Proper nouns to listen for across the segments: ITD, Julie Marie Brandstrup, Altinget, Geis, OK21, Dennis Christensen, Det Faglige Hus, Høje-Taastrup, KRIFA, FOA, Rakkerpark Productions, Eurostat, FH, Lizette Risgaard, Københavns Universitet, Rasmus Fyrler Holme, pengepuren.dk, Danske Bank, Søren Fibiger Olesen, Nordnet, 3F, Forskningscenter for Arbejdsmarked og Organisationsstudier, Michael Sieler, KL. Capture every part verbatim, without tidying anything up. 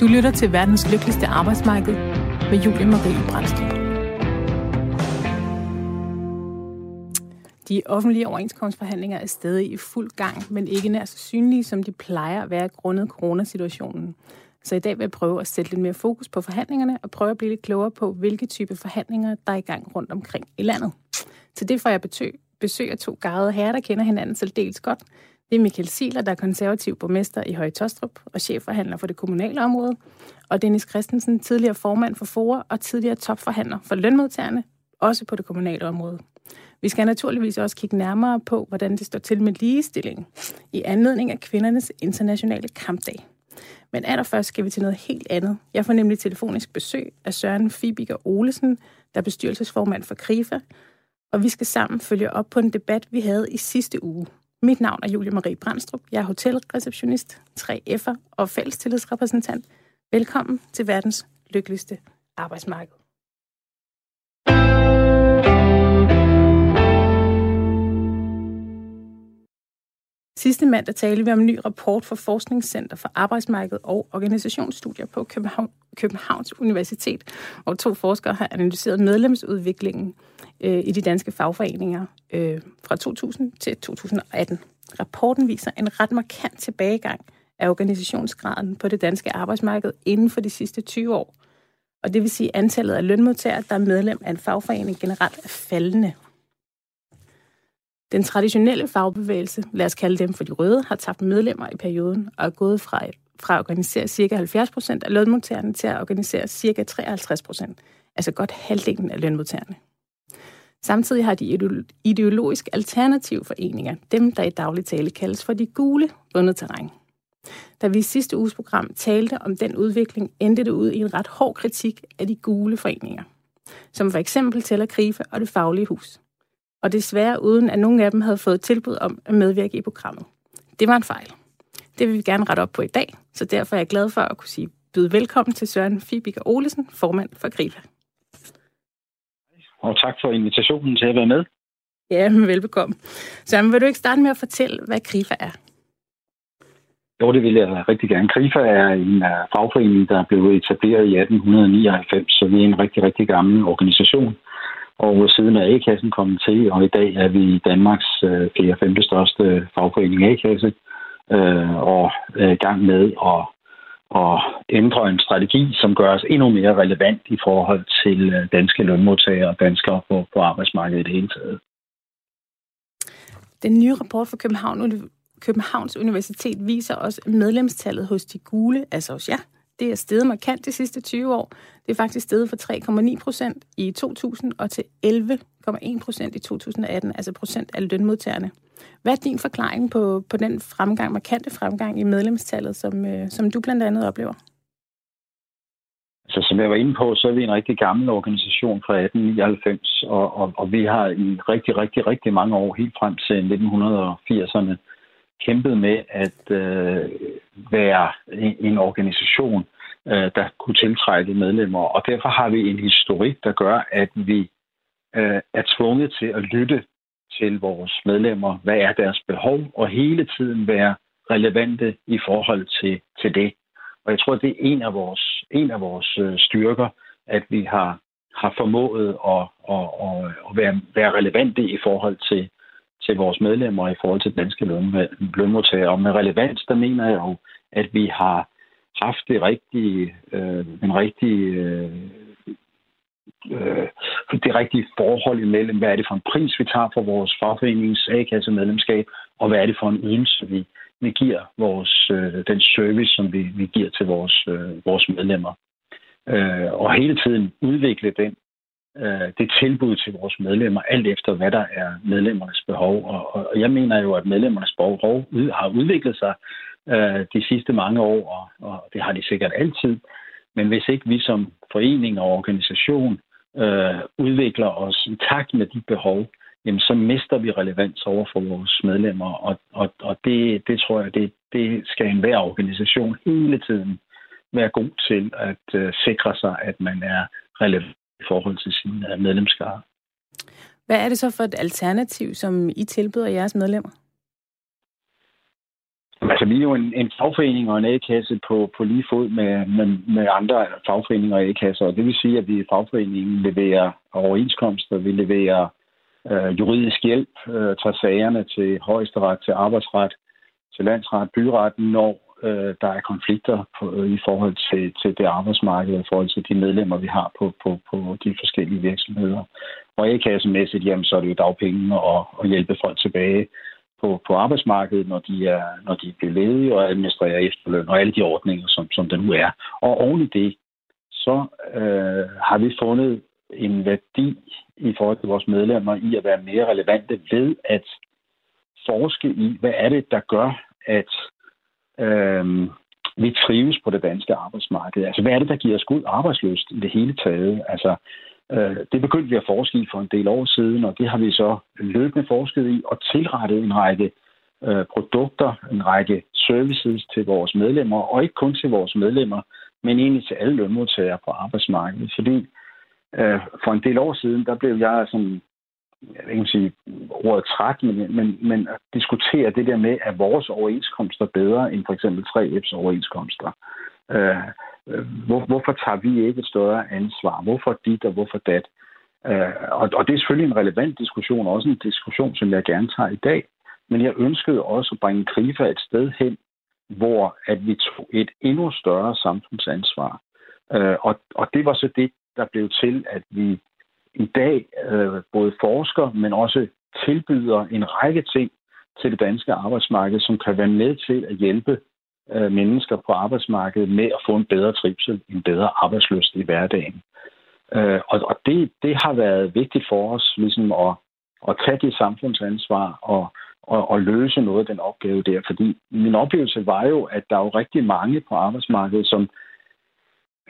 Du lytter til verdens lykkeligste arbejdsmarked med Julie Marie Brandstrup. De offentlige overenskomstforhandlinger er stadig i fuld gang, men ikke nær så synlige, som de plejer at være grundet coronasituationen. Så i dag vil jeg prøve at sætte lidt mere fokus på forhandlingerne og prøve at blive lidt klogere på, hvilke type forhandlinger, der er i gang rundt omkring i landet. Til det får jeg besøg af to garvede herrer, der kender hinanden særdeles godt. Det er Michael Sieler, der er konservativ borgmester i Høje-Taastrup og chefforhandler for det kommunale område. Og Dennis Christensen, tidligere formand for F O A og tidligere topforhandler for lønmodtagerne, også på det kommunale område. Vi skal naturligvis også kigge nærmere på, hvordan det står til med ligestilling i anledning af kvindernes internationale kampdag. Men allerførst skal vi til noget helt andet. Jeg får nemlig telefonisk besøg af Søren Fibiger Olesen, der er bestyrelsesformand for KRIFA, og vi skal sammen følge op på en debat, vi havde i sidste uge. Mit navn er Julie Marie Brandstrup. Jeg er hotelreceptionist, tre F'er og fællestillidsrepræsentant. Velkommen til verdens lykkeligste arbejdsmarked. Sidste mandag talte vi om en ny rapport fra Forskningscenter for Arbejdsmarked og Organisationsstudier på København, Københavns Universitet, hvor to forskere har analyseret medlemsudviklingen øh, i de danske fagforeninger øh, fra to tusind til to tusind og atten. Rapporten viser en ret markant tilbagegang af organisationsgraden på det danske arbejdsmarked inden for de sidste tyve år. Og det vil sige, at antallet af lønmodtagere, der er medlem af en fagforening, generelt er faldende. Den traditionelle fagbevægelse, lad os kalde dem for de røde, har tabt medlemmer i perioden og er gået fra, fra at organisere ca. halvfjerds procent af lønmodtagerne til at organisere ca. treoghalvtreds procent, altså godt halvdelen af lønmodtagerne. Samtidig har de ideologisk alternative foreninger, dem der i daglig tale kaldes for de gule, vundet terræn. Da vi i sidste uges program talte om den udvikling, endte det ud i en ret hård kritik af de gule foreninger, som for eksempel tæller KRIFA og Det Faglige Hus. Og desværre uden, at nogen af dem havde fået tilbud om at medvirke i programmet. Det var en fejl. Det vil vi gerne rette op på i dag, så derfor er jeg glad for at kunne sige byde velkommen til Søren Fibiger Olesen, formand for KRIFA. Og tak for invitationen til at være med. Ja, velbekomme. Søren, vil du ikke starte med at fortælle, hvad KRIFA er? Jo, det vil jeg rigtig gerne. KRIFA er en fagforening, der blev etableret i atten nioghalvfems, så vi er en rigtig, rigtig gammel organisation. Og siden er A-kassen kommet til, og i dag er vi i Danmarks øh, fjerde femte største fagforening A-kasse, øh, og er i gang med at, at ændre en strategi, som gør os endnu mere relevant i forhold til danske lønmodtagere og danskere på, på arbejdsmarkedet i det hele taget. Den nye rapport fra København, Københavns Universitet viser også, at medlemstallet hos de gule, altså hos jer, det er steget markant de sidste tyve år. Det er faktisk steget fra tre komma ni procent i to tusind og til elleve komma en procent i to tusind og atten, altså procent af lønmodtagerne. Hvad er din forklaring på, på den fremgang, markante fremgang i medlemstallet, som, øh, som du blandt andet oplever? Så som jeg var inde på, så er vi en rigtig gammel organisation fra atten nioghalvfems, og, og, og vi har i rigtig, rigtig, rigtig mange år, helt frem til nitten firserne, kæmpet med at øh, være en, en organisation, øh, der kunne tiltrække medlemmer. Og derfor har vi en historik, der gør, at vi øh, er tvunget til at lytte til vores medlemmer. Hvad er deres behov? Og hele tiden være relevante i forhold til, til det. Og jeg tror, det er en af vores, en af vores øh, styrker, at vi har, har formået at, at, at, at være, være relevante i forhold til til vores medlemmer i forhold til danske lønmodtagere. Og med relevans, der mener jeg jo, at vi har haft det rigtige, øh, en rigtig, øh, øh, det rigtige forhold imellem, hvad er det for en pris, vi tager for vores fagforenings A-kassemedlemskab, og hvad er det for en ydelse, vi, vi giver vores, øh, den service, som vi, vi giver til vores, øh, vores medlemmer. Øh, og hele tiden udvikle den det tilbud til vores medlemmer, alt efter hvad der er medlemmernes behov. Og jeg mener jo, at medlemmernes behov har udviklet sig de sidste mange år, og det har de sikkert altid. Men hvis ikke vi som forening og organisation udvikler os i takt med de behov, jamen så mister vi relevans over for vores medlemmer. Og det, det tror jeg, det, det skal enhver organisation hele tiden være god til at sikre sig, at man er relevant i forhold til sine medlemskare. Hvad er det så for et alternativ, som I tilbyder jeres medlemmer? Altså, vi er jo en, en fagforening og en A-kasse på, på lige fod med, med, med andre fagforeninger og A-kasser, og det vil sige, at vi i fagforeningen leverer overenskomster, vi leverer øh, juridisk hjælp, øh, tager sagerne til højesteret, til arbejdsret, til landsret, byretten, når øh, der er konflikter på, øh, i forhold til, til det arbejdsmarked og i forhold til de medlemmer, vi har på, på, på de forskellige virksomheder. Og A-kassemæssigt, jamen, så er det jo dagpenge og, og hjælpe folk tilbage På, på arbejdsmarkedet, når de er, når de bliver ledige og administrerer efterløn og alle de ordninger, som, som der nu er. Og oven i det, så øh, har vi fundet en værdi i forhold til vores medlemmer i at være mere relevante ved at forske i, hvad er det, der gør, at øh, vi trives på det danske arbejdsmarked. Altså, hvad er det, der giver os god arbejdsløst i det hele taget? Altså, det begyndte vi at forske i for en del år siden, og det har vi så løbende forsket i og tilrettet en række produkter, en række services til vores medlemmer, og ikke kun til vores medlemmer, men egentlig til alle lønmodtagere på arbejdsmarkedet. Fordi for en del år siden, der blev jeg sådan, jeg vil ikke sige ordet træt, men, men, men at diskutere det der med, at vores overenskomster bedre end for eksempel tre F's overenskomster. Hvor, hvorfor tager vi ikke et større ansvar? Hvorfor dit og hvorfor dat? Øh, og, og det er selvfølgelig en relevant diskussion, også en diskussion, som jeg gerne tager i dag. Men jeg ønskede også at bringe KRIFA et sted hen, hvor at vi tog et endnu større samfundsansvar. Øh, og, og det var så det, der blev til, at vi i dag øh, både forsker, men også tilbyder en række ting til det danske arbejdsmarked, som kan være med til at hjælpe mennesker på arbejdsmarkedet med at få en bedre trivsel, en bedre arbejdslyst i hverdagen. Og det, det har været vigtigt for os ligesom at, at tage det samfundsansvar og, og, og løse noget af den opgave der. Fordi min oplevelse var jo, at der er jo rigtig mange på arbejdsmarkedet, som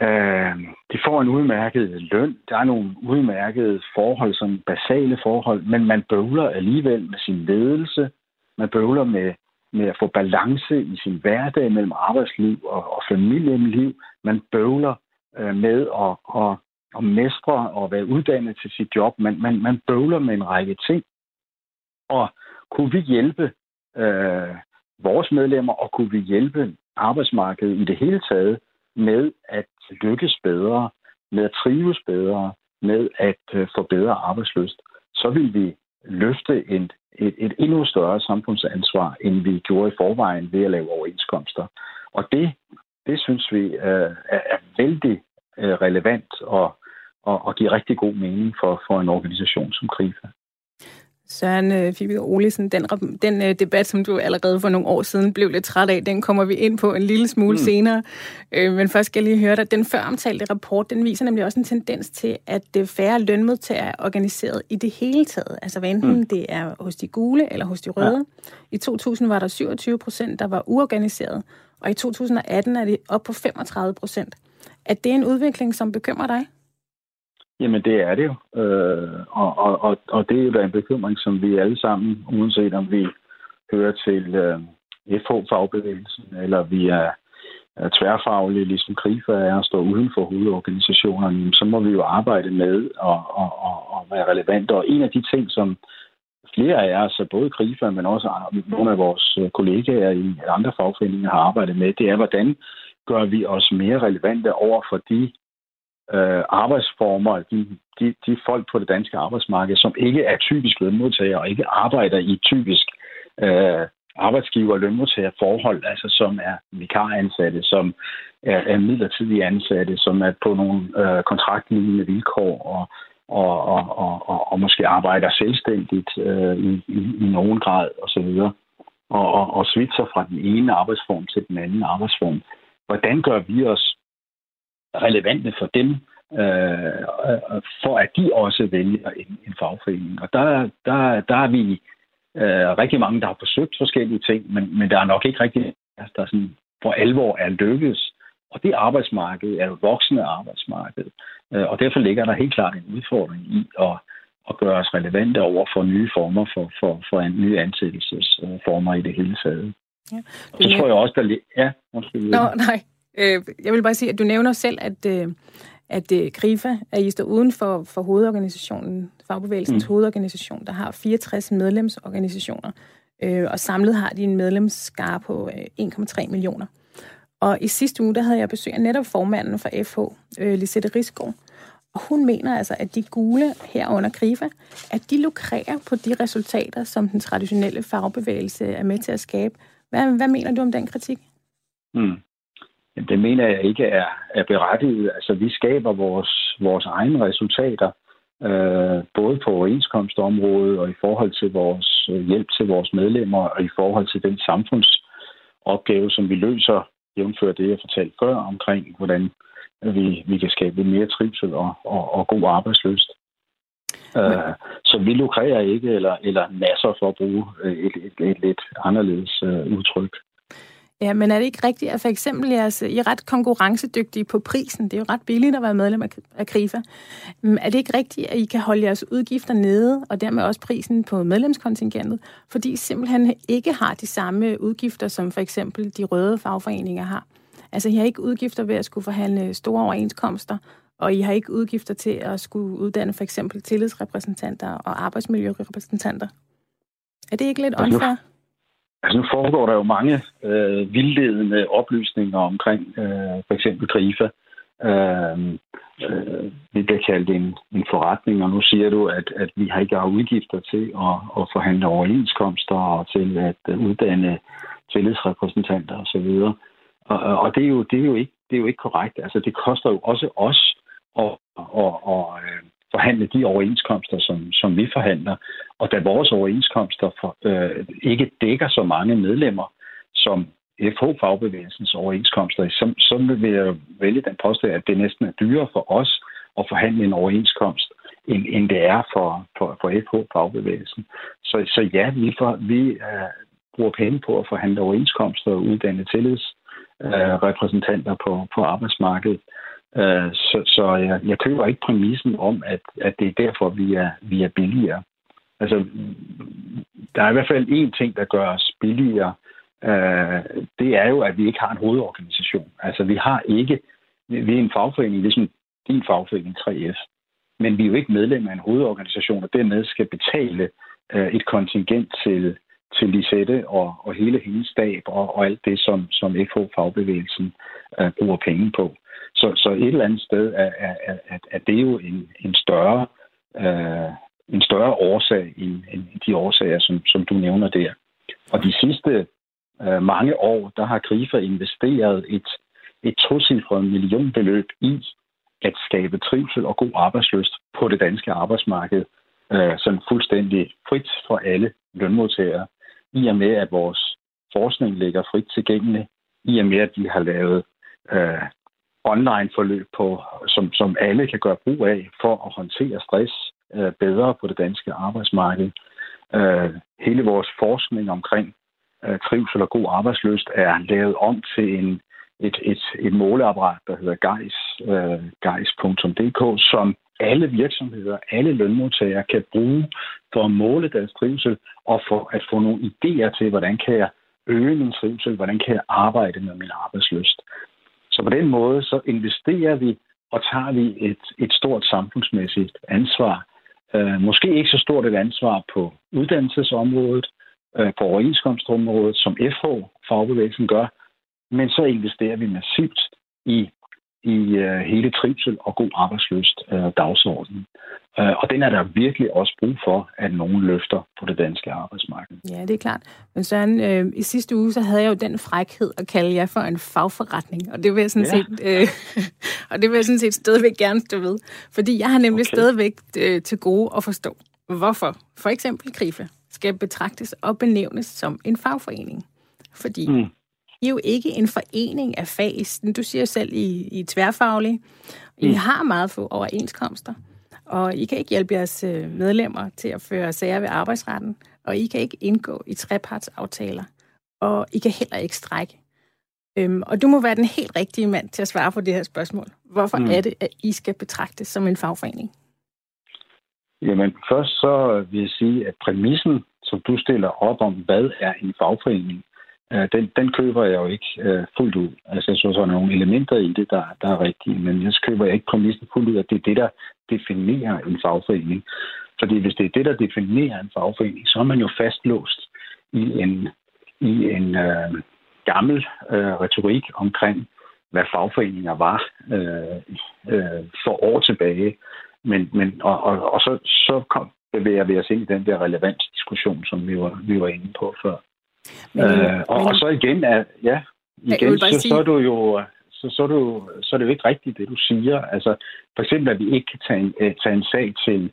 øh, de får en udmærket løn. Der er nogle udmærkede forhold, som basale forhold, men man bøvler alligevel med sin ledelse. Man bøvler med med at få balance i sin hverdag mellem arbejdsliv og, og familieliv. Man bøvler øh, med at, at, at mestre og være uddannet til sit job. Man, man, man bøvler med en række ting. Og kunne vi hjælpe øh, vores medlemmer, og kunne vi hjælpe arbejdsmarkedet i det hele taget med at lykkes bedre, med at trives bedre, med at øh, få bedre arbejdslyst, så vil vi løfte en Et, et endnu større samfundsansvar, end vi gjorde i forvejen ved at lave overenskomster. Og det, det synes vi øh, er, er vældig øh, relevant og, og, og giver rigtig god mening for, for en organisation som KRIFA. Søren Fibiger Olesen, den, den debat, som du allerede for nogle år siden blev lidt træt af, den kommer vi ind på en lille smule mm. senere. Men først skal jeg lige høre dig. Den føromtalte rapport, den viser nemlig også en tendens til, at færre lønmodtagere er organiseret i det hele taget. Altså hvad enten mm. det er hos de gule eller hos de røde. Ja. I to tusind var der syvogtyve procent, der var uorganiseret, og i to tusind atten er det op på femogtredive procent. Er det en udvikling, som bekymrer dig? Jamen, det er det jo, øh, og, og, og, og det er jo da en bekymring, som vi alle sammen, uanset om vi hører til øh, F H-fagbevægelsen, eller vi er, er tværfaglige, ligesom KRIFA er, og står uden for hovedorganisationerne, så må vi jo arbejde med og, og, og, og være relevante. Og en af de ting, som flere af os, både KRIFA, men også nogle af vores kollegaer i andre fagforeninger har arbejdet med, det er, hvordan gør vi os mere relevante over for de Øh, arbejdsformer, de, de, de folk på det danske arbejdsmarked, som ikke er typisk lønmodtagere og ikke arbejder i typisk øh, arbejdsgiver- og lønmodtagerforhold, altså som er vikaransatte, som er, er midlertidige ansatte, som er på nogle øh, kontraktlignende vilkår og, og, og, og, og, og måske arbejder selvstændigt øh, i, i, i nogen grad osv. Og, og, og svitser fra den ene arbejdsform til den anden arbejdsform. Hvordan gør vi os relevante for dem, øh, for at de også vælger en, en fagforening. Og der, der, der er vi øh, rigtig mange, der har forsøgt forskellige ting, men, men der er nok ikke rigtig, der sådan, for alvor er lykkes. Og det arbejdsmarked er jo voksende arbejdsmarked. Øh, og derfor ligger der helt klart en udfordring i at, at gøre os relevante over for nye former, for, for, for en, nye ansættelsesformer i det hele taget. Ja. Og så tror jeg også, der... Ja, måske... Nå, nej. Jeg vil bare sige, at du nævner selv, at, at KRIFA, at I står uden for, for hovedorganisationen, fagbevægelsens mm. hovedorganisation, der har fireogtres medlemsorganisationer. øh, og samlet har de en medlemsskare på øh, en komma tre millioner. Og i sidste uge, der havde jeg besøg af netop formanden for F H, øh, Lizette Risgaard, og hun mener altså, at de gule herunder KRIFA, at de lukrerer på de resultater, som den traditionelle fagbevægelse er med til at skabe. Hvad, hvad mener du om den kritik? Mm. Jamen, det mener jeg ikke er, er berettiget. Altså, vi skaber vores, vores egne resultater, øh, både på overenskomstområdet og i forhold til vores hjælp til vores medlemmer og i forhold til den samfundsopgave, som vi løser, jævnfør det, jeg fortalte før omkring, hvordan vi, vi kan skabe mere trivsel og, og, og god arbejdslyst. Uh, så vi lukrerer ikke, eller, eller nasser for at bruge et, et, et, et lidt anderledes uh, udtryk. Ja, men er det ikke rigtigt, at for eksempel jeres, I er ret konkurrencedygtige på prisen? Det er jo ret billigt at være medlem af KRIFA. Er det ikke rigtigt, at I kan holde jeres udgifter nede, og dermed også prisen på medlemskontingentet, fordi I simpelthen ikke har de samme udgifter, som for eksempel de røde fagforeninger har? Altså, I har ikke udgifter ved at skulle forhandle store overenskomster, og I har ikke udgifter til at skulle uddanne for eksempel tillidsrepræsentanter og arbejdsmiljørepræsentanter. Er det ikke lidt unfair? Altså, nu foregår der jo mange øh, vildledende oplysninger omkring øh, for eksempel KRIFA. Øh, øh, vi bliver kaldt en, en forretning, og nu siger du, at, at vi har ikke har udgifter til at, at forhandle overenskomster og til at uddanne tillidsrepræsentanter osv. Og, og, og det, er jo, det, er jo ikke, det er jo ikke korrekt. Altså, det koster jo også os at, at, at, at forhandle de overenskomster, som, som vi forhandler. Og da vores overenskomster for, øh, ikke dækker så mange medlemmer som F H-fagbevægelsens overenskomster, så, så vil jeg vælge den påstand, at det næsten er dyrere for os at forhandle en overenskomst, end, end det er for, for, for F H-fagbevægelsen. Så, så ja, vi, for, vi øh, bruger penge på at forhandle overenskomster og uddanne tillidsrepræsentanter øh, på, på arbejdsmarkedet. Øh, så så jeg, jeg køber ikke præmissen om, at, at det er derfor, vi er, vi er billigere. Altså, der er i hvert fald én ting, der gør os billigere. Øh, det er jo, at vi ikke har en hovedorganisation. Altså, vi har ikke... Vi er en fagforening, ligesom din fagforening tre F. Men vi er jo ikke medlem af en hovedorganisation, og dermed skal betale øh, et kontingent til, til Lisette og, og hele hendes stab og, og alt det, som, som F H-fagbevægelsen øh, bruger penge på. Så, så et eller andet sted er, er, er, er, er det jo en, en større... Øh, en større årsag end de årsager, som, som du nævner der. Og de sidste øh, mange år, der har KRIFA investeret et, et tocifret millionbeløb i at skabe trivsel og god arbejdslyst på det danske arbejdsmarked, øh, sådan fuldstændig frit for alle lønmodtagere, i og med, at vores forskning ligger frit tilgængelig, i og med, at vi har lavet øh, online-forløb, på, som, som alle kan gøre brug af for at håndtere stress bedre på det danske arbejdsmarked. Øh, hele vores forskning omkring øh, trivsel og god arbejdslyst er lavet om til en, et, et, et måleapparat, der hedder Geis, øh, geis punktum d k, som alle virksomheder, alle lønmodtagere kan bruge for at måle deres trivsel og for at få nogle idéer til, hvordan kan jeg øge min trivsel, hvordan kan jeg arbejde med min arbejdslyst. Så på den måde, så investerer vi og tager vi et, et stort samfundsmæssigt ansvar. Øh, måske ikke så stort et ansvar på uddannelsesområdet, øh, på overenskomstområdet, som F H-fagbevægelsen gør, men så investerer vi massivt i, i øh, hele trivsel og god arbejdslyst øh, dagsordenen. Øh, og den er der virkelig også brug for, at nogen løfter på det danske arbejdsmarked. Ja, det er klart. Men Søren, øh, i sidste uge, så havde jeg jo den frækhed at kalde jer for en fagforretning, og det vil jeg sådan, ja. set, øh, og det vil jeg sådan set stadigvæk gerne stå ved. Fordi jeg har nemlig okay. stadigvæk øh, til gode at forstå, hvorfor for eksempel KRIFA skal betragtes og benævnes som en fagforening. Fordi... Mm. I er jo ikke en forening af fag. Du siger jo selv, I, I er tværfaglige. I mm. har meget få overenskomster, og I kan ikke hjælpe jeres medlemmer til at føre sager ved arbejdsretten, og I kan ikke indgå i trepartsaftaler, og I kan heller ikke strække. Øhm, og du må være den helt rigtige mand til at svare på det her spørgsmål. Hvorfor mm. er det, at I skal betragtes som en fagforening? Jamen, først så vil jeg sige, at præmissen, som du stiller op om, hvad er en fagforening, Den, den køber jeg jo ikke øh, fuldt ud. Altså, jeg synes, der er nogle elementer i det, der, der er rigtige, men jeg køber jeg ikke præmissen fuldt ud, at det er det, der definerer en fagforening. Fordi hvis det er det, der definerer en fagforening, så er man jo fastlåst i en, i en øh, gammel øh, retorik omkring, hvad fagforeninger var øh, øh, for år tilbage. Men, men, og, og, og så, så kom, bevæger vi os ind i den der relevansdiskussion, som vi var, vi var inde på før. Men, øh, og, men... og så igen, at, ja, igen så, sige... så er du jo... Så, så, er du, så er det jo ikke rigtigt, det du siger. Altså, for eksempel, at vi ikke kan tage en, tage en sag til,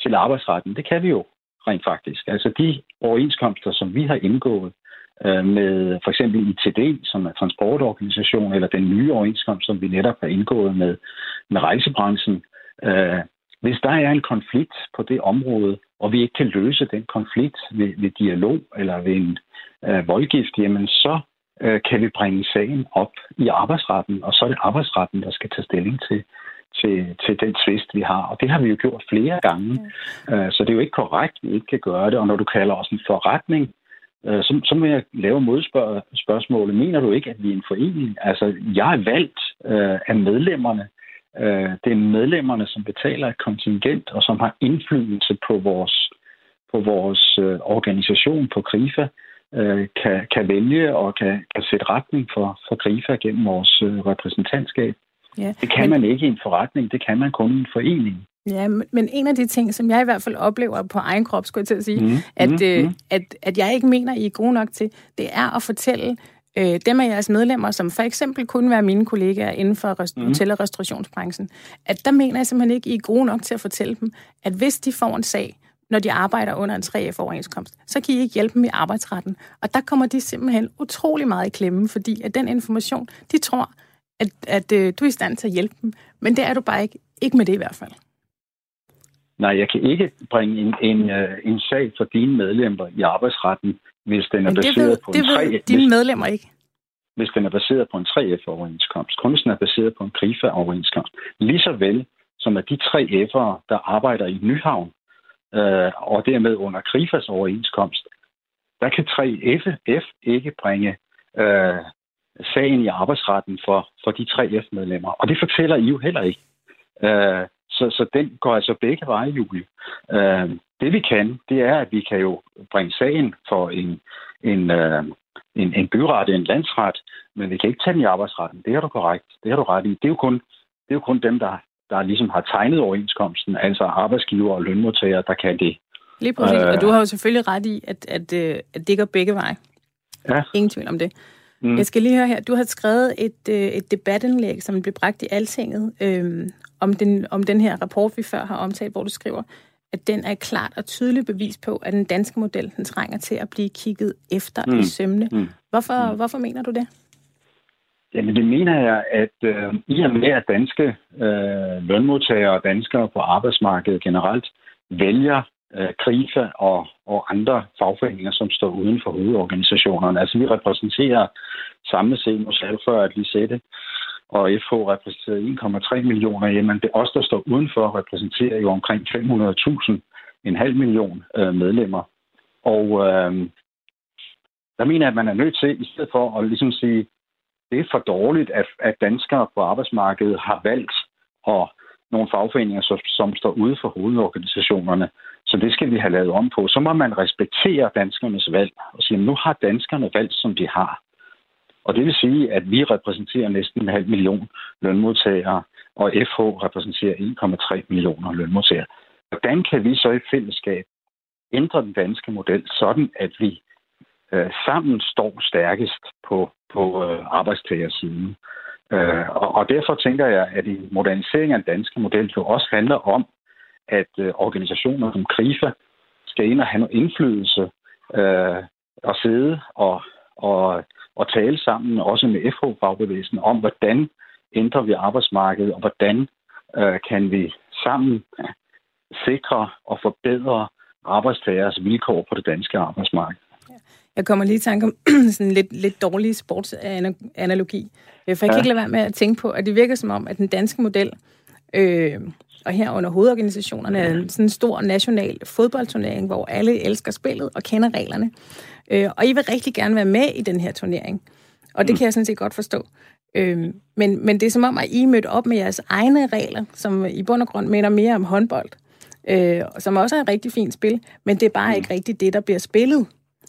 til arbejdsretten. Det kan vi jo rent faktisk. Altså, de overenskomster, som vi har indgået øh, med for eksempel I T D, som er transportorganisation, eller den nye overenskomst, som vi netop har indgået med, med rejsebranchen. Øh, hvis der er en konflikt på det område, og vi ikke kan løse den konflikt ved, ved dialog eller ved en øh, voldgift, jamen så kan vi bringe sagen op i arbejdsretten, og så er det arbejdsretten, der skal tage stilling til, til, til den tvist, vi har. Og det har vi jo gjort flere gange, okay. Så det er jo ikke korrekt, at vi ikke kan gøre det. Og når du kalder os en forretning, så, så må jeg lave modspørgsmålet. Mener du ikke, at vi er en forening? Altså, jeg er valgt af medlemmerne. Det er medlemmerne, som betaler et kontingent, og som har indflydelse på vores, på vores organisation, på KRIFA. Kan, kan vælge og kan, kan sætte retning for, for KRIFA gennem vores repræsentantskab. Ja, det kan men, man ikke i en forretning, det kan man kun i en forening. Ja, men en af de ting, som jeg i hvert fald oplever på egen krop, skulle jeg til at sige, mm, at, mm, øh, mm. At, at jeg ikke mener, I er gode nok til, det er at fortælle øh, dem af jeres medlemmer, som for eksempel kunne være mine kollegaer inden for rest- mm. hotel- og restaurationsbranchen, at der mener jeg simpelthen ikke, I er gode nok til at fortælle dem, at hvis de får en sag, når de arbejder under en tre F-overenskomst, så kan I ikke hjælpe dem i arbejdsretten. Og der kommer de simpelthen utrolig meget i klemme, fordi at den information, de tror, at, at, at du er i stand til at hjælpe dem. Men det er du bare ikke. Ikke med det i hvert fald. Nej, jeg kan ikke bringe en, en, en sag for dine medlemmer i arbejdsretten, hvis den er det baseret ved, på det en tre F. Det ved dine medlemmer ikke. Hvis den er baseret på en tre F-overenskomst. Kun hvis den er baseret på en KRIFA-overenskomst. Ligeså vel som at de tre F'ere, der arbejder i Nyhavn, og dermed under KRIFAs overenskomst, der kan tre F ikke bringe øh, sagen i arbejdsretten for, for de tre F-medlemmer. Og det fortæller I jo heller ikke. Øh, så, så den går altså begge veje, Julie. Øh, det vi kan, det er, at vi kan jo bringe sagen for en, en, øh, en, en byret, en landsret, men vi kan ikke tage den i arbejdsretten. Det har du korrekt. Det har du ret i. Det er jo kun, det er jo kun dem, der der ligesom har tegnet overenskomsten, altså arbejdsgiver og lønmodtagere, der kan det. Lige præcis, øh, og du har jo selvfølgelig ret i, at, at, at det går begge veje. Ja. Ingen tvivl om det. Mm. Jeg skal lige høre her, du har skrevet et, et debatindlæg, som blev bragt i Altinget, øh, om, den, om den her rapport, vi før har omtalt, hvor du skriver, at den er klart og tydeligt bevis på, at den danske model, den trænger til at blive kigget efter mm. i sømne. Mm. Hvorfor, mm. hvorfor mener du det? Jamen, det mener jeg, at øh, i og med, at danske øh, lønmodtagere og danskere på arbejdsmarkedet generelt vælger øh, KRIFA og, og andre fagforeninger, som står uden for hovedorganisationerne. Altså, vi repræsenterer samlet set, nu sagde før, at Lizette og F H repræsenterer en komma tre millioner. Jamen, det os, der står udenfor, repræsenterer jo omkring fem hundrede tusind, en halv million øh, medlemmer. Og øh, der mener jeg, at man er nødt til, i stedet for at ligesom sige, det er for dårligt, at, at danskere på arbejdsmarkedet har valgt og nogle fagforeninger, som, som står ude for hovedorganisationerne. Så det skal vi have lavet om på. Så må man respektere danskernes valg og sige, at nu har danskerne valgt, som de har. Og det vil sige, at vi repræsenterer næsten en halv million lønmodtagere, og F H repræsenterer en komma tre millioner lønmodtagere. Hvordan kan vi så i fællesskab ændre den danske model sådan, at vi øh, sammen står stærkest på på øh, arbejdstagersiden. Øh, og, og derfor tænker jeg, at en modernisering af den danske model jo også handler om, at øh, organisationer som KRIFA skal ind og have noget indflydelse øh, og sidde og, og, og tale sammen, også med F H-fagbevægelsen, om, hvordan ændrer vi arbejdsmarkedet, og hvordan øh, kan vi sammen ja, sikre og forbedre arbejdstagers vilkår på det danske arbejdsmarked. Jeg kommer lige i tanke om sådan lidt, lidt dårlig sportsanalogi. For jeg kan ja. ikke lade være med at tænke på, at det virker som om, at den danske model, øh, og her under hovedorganisationerne, ja. er sådan en stor national fodboldturnering, hvor alle elsker spillet og kender reglerne. Øh, og I vil rigtig gerne være med i den her turnering. Og det mm. kan jeg sådan set godt forstå. Øh, men, men det er som om, at I mødte op med jeres egne regler, som i bund og grund minder mere om håndbold, øh, som også er et rigtig fint spil, men det er bare mm. ikke rigtig det, der bliver spillet.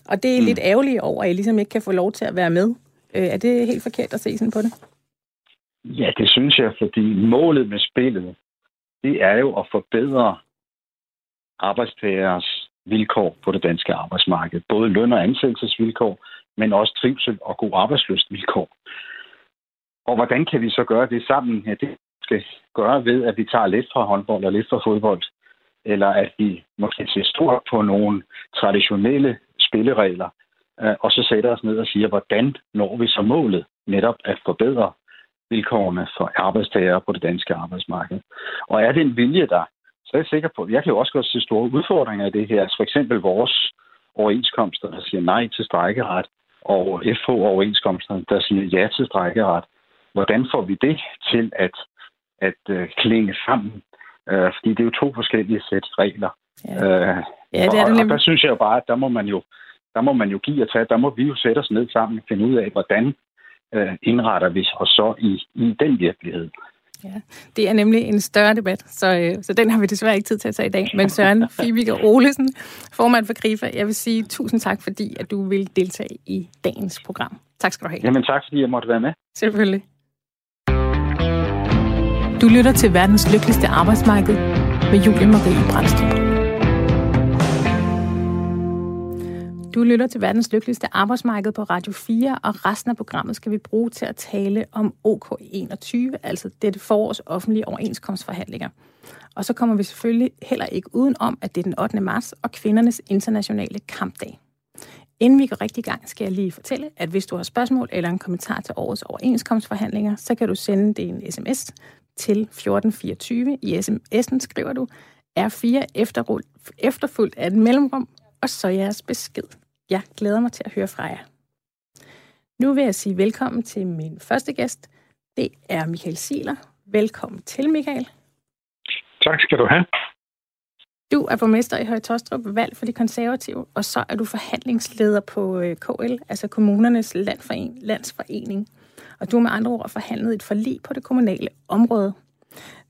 Og det er mm. lidt ærgerligt over, at I ligesom ikke kan få lov til at være med. Øh, er det helt forkert at se sådan på det? Ja, det synes jeg, fordi målet med spillet, det er jo at forbedre arbejdstageres vilkår på det danske arbejdsmarked. Både løn- og ansættelsesvilkår, men også trivsel og god arbejdslystvilkår. Og hvordan kan vi så gøre det sammen? Ja, det skal gøre ved, at vi tager lidt fra håndbold og lidt fra fodbold, eller at vi måske ser stort på nogle traditionelle spilleregler, og så sætter os ned og siger, hvordan når vi så målet netop at forbedre vilkårene for arbejdstagere på det danske arbejdsmarked. Og er det en vilje der, så er jeg sikker på, at jeg kan jo også godt se store udfordringer i det her. For eksempel vores overenskomster, der siger nej til strejkeret, og F H A-overenskomsterne, der siger ja til strejkeret. Hvordan får vi det til at, at uh, klinge sammen? Uh, fordi det er jo to forskellige sæt regler. Ja. Uh, ja, det er og, det og der synes jeg jo bare, at der må man jo, der må man jo give og tage. Der må vi jo sætte os ned sammen og finde ud af, hvordan indretter vi os så i, i den virkelighed. Ja, det er nemlig en større debat, så, så den har vi desværre ikke tid til at tage i dag. Men Søren Fibiger Olesen, formand for KRIFA, jeg vil sige tusind tak, fordi at du vil deltage i dagens program. Tak skal du have. Jamen tak, fordi jeg måtte være med. Selvfølgelig. Du lytter til verdens lykkeligste arbejdsmarked med Julie Marie Brandstrup. Du lytter til verdens lykkeligste arbejdsmarked på Radio fire, og resten af programmet skal vi bruge til at tale om O K enogtyve, altså dette forårs offentlige overenskomstforhandlinger. Og så kommer vi selvfølgelig heller ikke uden om, at det er den ottende marts og kvindernes internationale kampdag. Inden vi går rigtig i gang, skal jeg lige fortælle, at hvis du har spørgsmål eller en kommentar til årets overenskomstforhandlinger, så kan du sende det en sms til fjorten fireogtyve. I sms'en skriver du R fire efterfulgt af et mellemrum, og så jeres besked. Jeg glæder mig til at høre fra jer. Nu vil jeg sige velkommen til min første gæst. Det er Michael Sieler. Velkommen til, Michael. Tak skal du have. Du er borgmester i Høje-Taastrup, valgt for de konservative, og så er du forhandlingsleder på K L, altså kommunernes landsforening. Og du har med andre ord forhandlet et forlig på det kommunale område.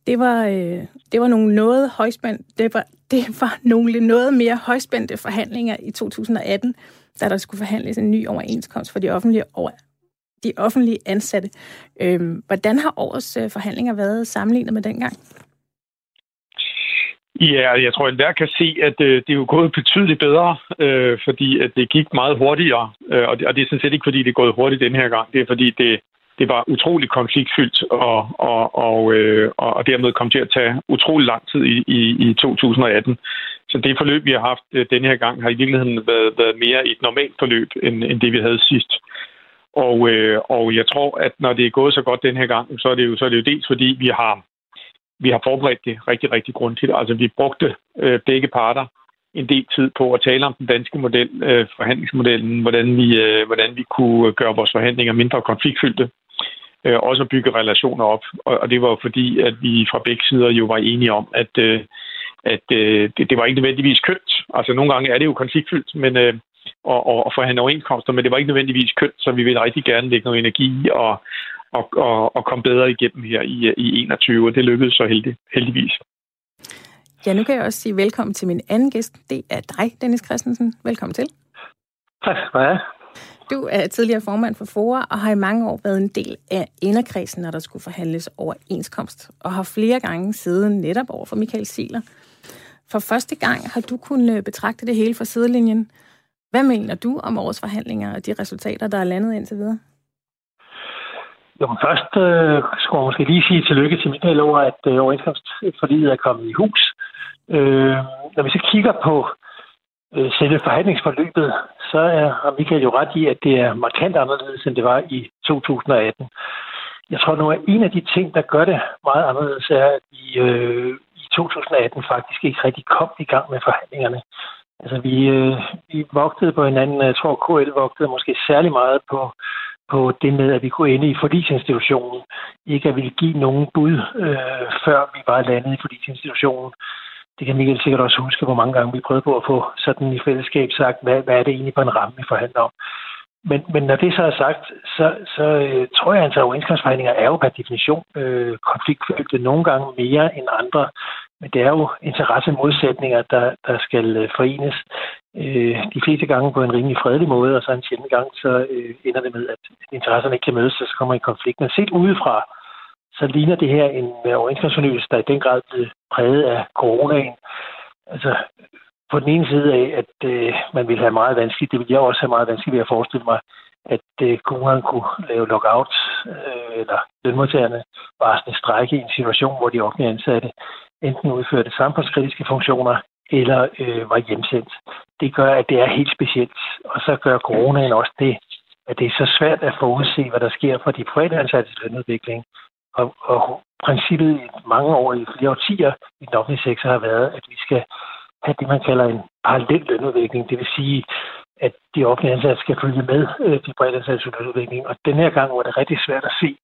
Det var, øh, det var nogle noget højspænd, det var, det var nogle noget mere højspændte forhandlinger i to tusind og atten, da der skulle forhandles en ny overenskomst for de offentlige, over, de offentlige ansatte. Øhm, hvordan har årets øh, forhandlinger været sammenlignet med dengang? Ja, jeg tror, at enhver kan se, at øh, det er jo gået betydeligt bedre, øh, fordi at det gik meget hurtigere. Øh, og, det, og det er sådan set ikke, fordi det er gået hurtigt den her gang. Det er, fordi det Det var utrolig konfliktfyldt, og, og, og, øh, og dermed kom til at tage utrolig lang tid i, i, i to tusind og atten. Så det forløb, vi har haft denne her gang, har i virkeligheden været, været mere et normalt forløb, end, end det vi havde sidst. Og, øh, og jeg tror, at når det er gået så godt den her gang, så er det jo, så er det jo dels fordi, vi har, vi har forberedt det rigtig, rigtig grundigt. Altså vi brugte øh, begge parter en del tid på at tale om den danske model, øh, forhandlingsmodellen, hvordan vi, øh, hvordan vi kunne gøre vores forhandlinger mindre konfliktfyldte. Også at bygge relationer op, og det var jo fordi, at vi fra begge sider jo var enige om, at, at det var ikke nødvendigvis kønt. Altså nogle gange er det jo konfliktfyldt, men at forhandle overenskomster, men det var ikke nødvendigvis kønt, så vi vil rigtig gerne lægge noget energi og, og, og, og komme bedre igennem her i, i enogtyve, og det lykkedes så heldig, heldigvis. Ja, nu kan jeg også sige velkommen til min anden gæst. Det er dig, Dennis Christensen. Velkommen til. Tak skal du have. Du er tidligere formand for F O A og har i mange år været en del af inderkredsen, når der skulle forhandles overenskomst, og har flere gange siden netop over for Michael Sieler. For første gang har du kunnet betragte det hele fra sidelinjen. Hvad mener du om årets forhandlinger og de resultater, der er landet indtil videre? Jo, først øh, skulle jeg måske lige sige tillykke til Michael over, at øh, overenskomstforliget er kommet i hus. Øh, når vi så kigger på selve forhandlingsforløbet, så har Michael jo ret i, at det er markant anderledes, end det var i to tusind og atten. Jeg tror nu, at en af de ting, der gør det meget anderledes, er, at vi øh, i to tusind og atten faktisk ikke rigtig kom i gang med forhandlingerne. Altså, vi, øh, vi vogtede på hinanden. Jeg tror, K L vogtede måske særlig meget på, på det med, at vi kunne ende i forligsinstitutionen. Ikke at vi ville give nogen bud, øh, før vi var landet i forligsinstitutionen. Det kan Michael sikkert også huske, hvor mange gange vi prøvede på at få sådan i fællesskab sagt, hvad, hvad er det egentlig på en ramme, vi forhandler om. Men, men når det så er sagt, så, så øh, tror jeg, at overenskomstforhandlinger er jo per definition øh, konfliktfyldte nogle gange mere end andre. Men det er jo interessemodsætninger, der, der skal forenes øh, de fleste gange på en rimelig fredelig måde, og så en sjældent gang, så øh, ender det med, at interesserne ikke kan mødes, så kommer en konflikt. Men set udefra, så ligner det her en overenskomstfornyelse, der i den grad blev præget af coronaen. Altså, på den ene side af, at øh, man ville have meget vanskeligt, det ville jeg også have meget vanskeligt ved at forestille mig, at øh, kommunerne kunne lave lockout, øh, eller lønmodtagerne varslede strejke i en situation, hvor de offentlige ansatte enten udførte samfundskritiske funktioner, eller øh, var hjemsendt. Det gør, at det er helt specielt, og så gør coronaen også det, at det er så svært at forudse, hvad der sker for de private ansattes lønudvikling. Og, og princippet i mange år, i flere årtier i den offentlige sektor har været, at vi skal have det, man kalder en parallel lønudvikling. Det vil sige, at de offentlige ansatte skal følge med øh, de private ansattes lønudvikling. Og den her gang var det rigtig svært at se,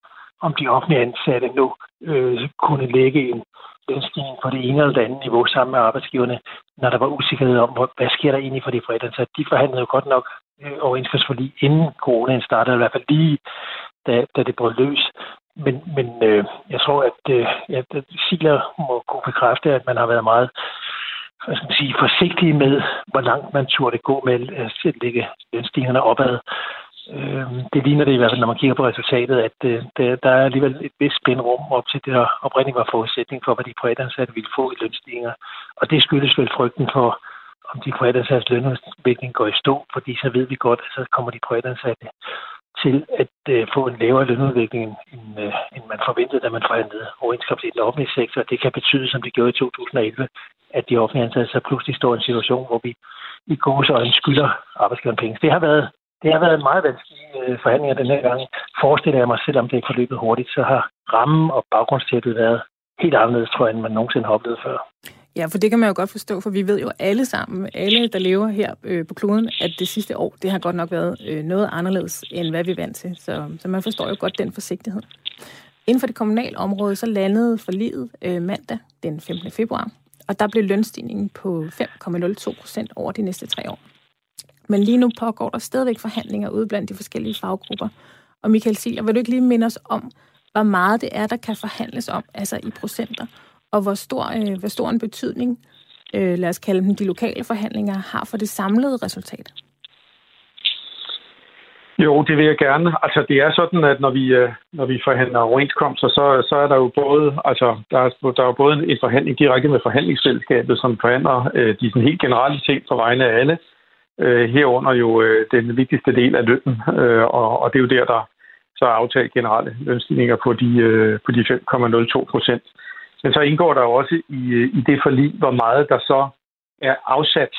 om de offentlige ansatte nu øh, kunne lægge en lønstigning på det ene eller det andet niveau sammen med arbejdsgiverne, når der var usikkerhed om, hvad sker der egentlig for de private ansatte. De forhandlede jo godt nok øh, overenskomstforlig, inden coronaen startede, i hvert fald lige da, da det brød løs. Men, men øh, jeg tror, at øh, ja, Sieler må kunne bekræfte, at man har været meget hvad skal man sige, forsigtig med, hvor langt man turde gå med at lægge lønstigningerne opad. Øh, det ligner det i hvert fald, når man kigger på resultatet, at øh, der er alligevel et vist spændrum op til det, der oprindeligt var forudsætning for, hvad de privatansatte ville få i lønstigninger. Og det skyldes vel frygten for, om de privatansattes lønudvikling går i stå, fordi så ved vi godt, at så kommer de privatansatte til at øh, få en lavere lønudvikling, end, øh, end man forventede, da man forhandlede overenskomst i den offentlige sektor. Det kan betyde, som det gjorde i to tusind og elleve, at de offentlige ansatte så pludselig står i en situation, hvor vi i gode øjne skylder arbejdsgiveren penge. Det har været, det har været en meget vanskelig øh, forhandlinger den her gang. Forestiller jeg mig, selvom det er forløbet hurtigt, så har rammen og baggrundstæppet været helt anderledes, tror jeg, end man nogensinde har oplevet før. Ja, for det kan man jo godt forstå, for vi ved jo alle sammen, alle der lever her øh, på kloden, at det sidste år, det har godt nok været øh, noget anderledes, end hvad vi er vant til. Så, så man forstår jo godt den forsigtighed. Inden for det kommunale område, så landede forliget øh, mandag den femtende februar, og der blev lønstigningen på fem komma nul to procent over de næste tre år. Men lige nu pågår der stadigvæk forhandlinger ude blandt de forskellige faggrupper. Og Michael Sieler, vil du ikke lige minde os om, hvor meget det er, der kan forhandles om, altså i procenter, og hvor stor, øh, hvor stor en betydning, øh, lad os kalde dem de lokale forhandlinger, har for det samlede resultat? Jo, det vil jeg gerne. Altså, det er sådan, at når vi, øh, når vi forhandler overenskomster, så, så er der jo både, altså, der er, der er jo både en, en forhandling direkte med forhandlingsselskabet, som forhandler øh, de sådan helt generelle ting på vegne af alle. Øh, herunder jo øh, den vigtigste del af lønnen, øh, og, og det er jo der, der så er aftalt generelle lønstigninger på de, øh, på de fem komma nul to procent. Men så indgår der jo også i, i det forlig, hvor meget der så er afsat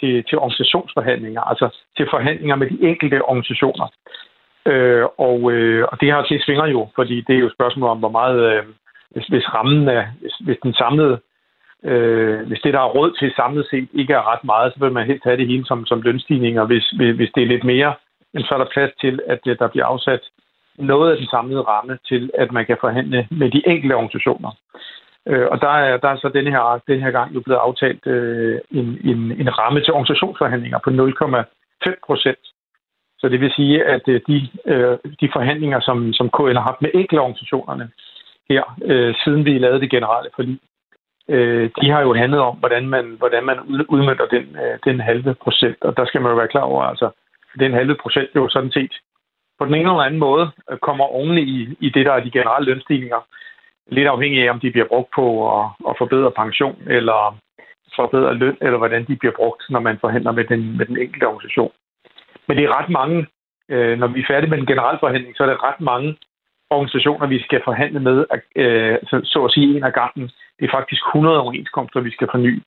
til, til organisationsforhandlinger, altså til forhandlinger med de enkelte organisationer. Øh, og, øh, og det her til svinger jo, fordi det er jo et spørgsmål om, hvor meget, øh, hvis, hvis rammen er, hvis, hvis den samlede, øh, hvis det der er råd til samlet set ikke er ret meget, så vil man helt have det hele som, som lønstigninger. Hvis, hvis det er lidt mere, så er der plads til, at der bliver afsat noget af den samlede ramme til, at man kan forhandle med de enkelte organisationer. Og der er, der er så denne her, denne her gang jo blevet aftalt øh, en, en, en ramme til organisationsforhandlinger på nul komma fem procent. Så det vil sige, at øh, de, øh, de forhandlinger, som, som K L har haft med enkeltorganisationerne her, øh, siden vi lavede det generelle forlig, øh, de har jo handlet om, hvordan man, hvordan man udmønter den, øh, den halve procent. Og der skal man jo være klar over, altså den halve procent jo sådan set på den ene eller anden måde kommer oven i, i det, der er de generelle lønstigninger. Lidt afhængig af, om de bliver brugt på at, at forbedre pension eller forbedre løn, eller hvordan de bliver brugt, når man forhandler med den, med den enkelte organisation. Men det er ret mange, øh, når vi er færdige med den generelle forhandling, så er det ret mange organisationer, vi skal forhandle med, øh, så, så at sige en af gangen. Det er faktisk hundrede overenskomster, vi skal forny.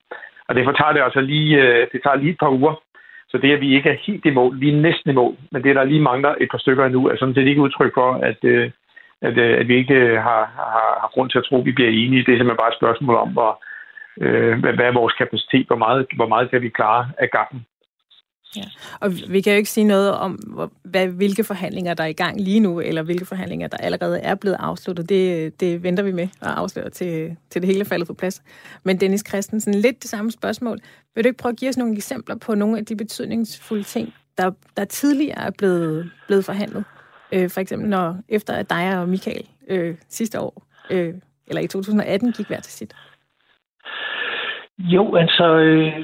Og derfor tager det altså lige, øh, det tager lige et par uger. Så det, at vi ikke er helt i mål, vi er næsten i mål, men det, der lige mangler et par stykker endnu, er sådan set ikke udtryk for, at... Øh, At, at vi ikke har, har, har grund til at tro, at vi bliver enige. Det er simpelthen bare et spørgsmål om, hvor, øh, hvad er vores kapacitet, hvor meget, hvor meget kan vi klare af gangen. Ja. Og vi kan jo ikke sige noget om, hvad, hvilke forhandlinger, der er i gang lige nu, eller hvilke forhandlinger, der allerede er blevet afsluttet. Det, det venter vi med at afsløre til, til det hele faldet på plads. Men Dennis Christensen, lidt det samme spørgsmål. Vil du ikke prøve at give os nogle eksempler på nogle af de betydningsfulde ting, der, der tidligere er blevet, blevet forhandlet? For eksempel, når efter at dig og Michael øh, sidste år, øh, eller i to tusind og atten, gik hver til sit. Jo, altså, øh,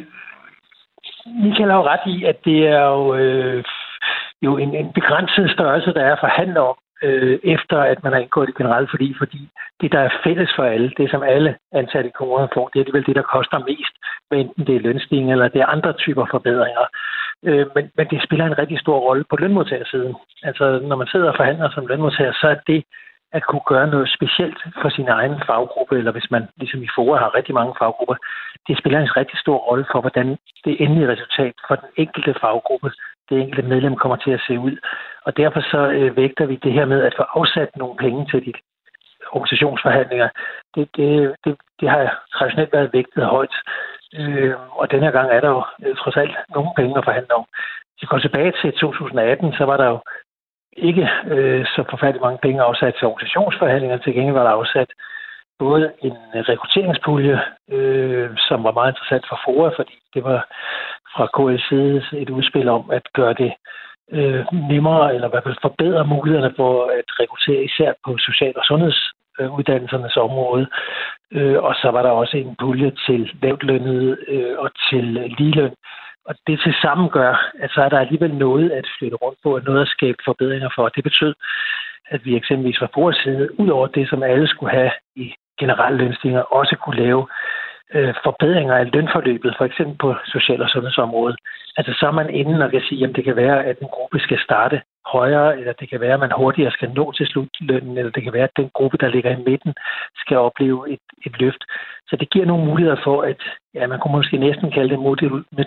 Michael har jo ret i, at det er jo, øh, jo en, en begrænset størrelse, der er forhandlet om, øh, efter at man har indgået det generelle forlig, fordi det, der er fælles for alle, det som alle ansatte i kommunerne får, det er det vel det, der koster mest, enten det er lønstigning eller det er andre typer forbedringer. Øh, men, men det spiller en rigtig stor rolle på lønmodtagersiden. Altså, når man sidder og forhandler som lønmodtager, så er det at kunne gøre noget specielt for sin egen faggruppe, eller hvis man, ligesom i F O A, har rigtig mange faggrupper, det spiller en rigtig stor rolle for, hvordan det endelige resultat for den enkelte faggruppe, det enkelte medlem kommer til at se ud. Og derfor så øh, vægter vi det her med at få afsat nogle penge til de organisationsforhandlinger. Det, det, det, det har traditionelt været vægtet højt, øh, og denne gang er der jo øh, trods alt nogle penge at forhandle om. Hvis vi går tilbage til to tusind og atten, så var der jo ikke øh, så forfærdeligt mange penge afsat til organisationsforhandlinger. Til gengæld var der afsat både en rekrutteringspulje, øh, som var meget interessant for F O A, fordi det var fra K L's side et udspil om at gøre det øh, nemmere, eller i hvert fald forbedre mulighederne for at rekruttere især på social- og sundhedsuddannelsernes øh, område. Øh, og så var der også en pulje til lavtlønnede øh, og til ligeløn. Og det til sammen gør, at så er der alligevel noget at flytte rundt på, og noget at skabe forbedringer for. Det betød, at vi eksempelvis fra vores side, ud over det, som alle skulle have i generelle lønstigninger, også kunne lave øh, forbedringer af lønforløbet, for eksempel på social- og sundhedsområdet. Altså så er man inden og kan sige, at det kan være, at en gruppe skal starte højere, eller det kan være, at man hurtigere skal nå til slutlønnen, eller det kan være, at den gruppe, der ligger i midten, skal opleve et, et løft. Så det giver nogle muligheder for, at ja, man kunne måske næsten kalde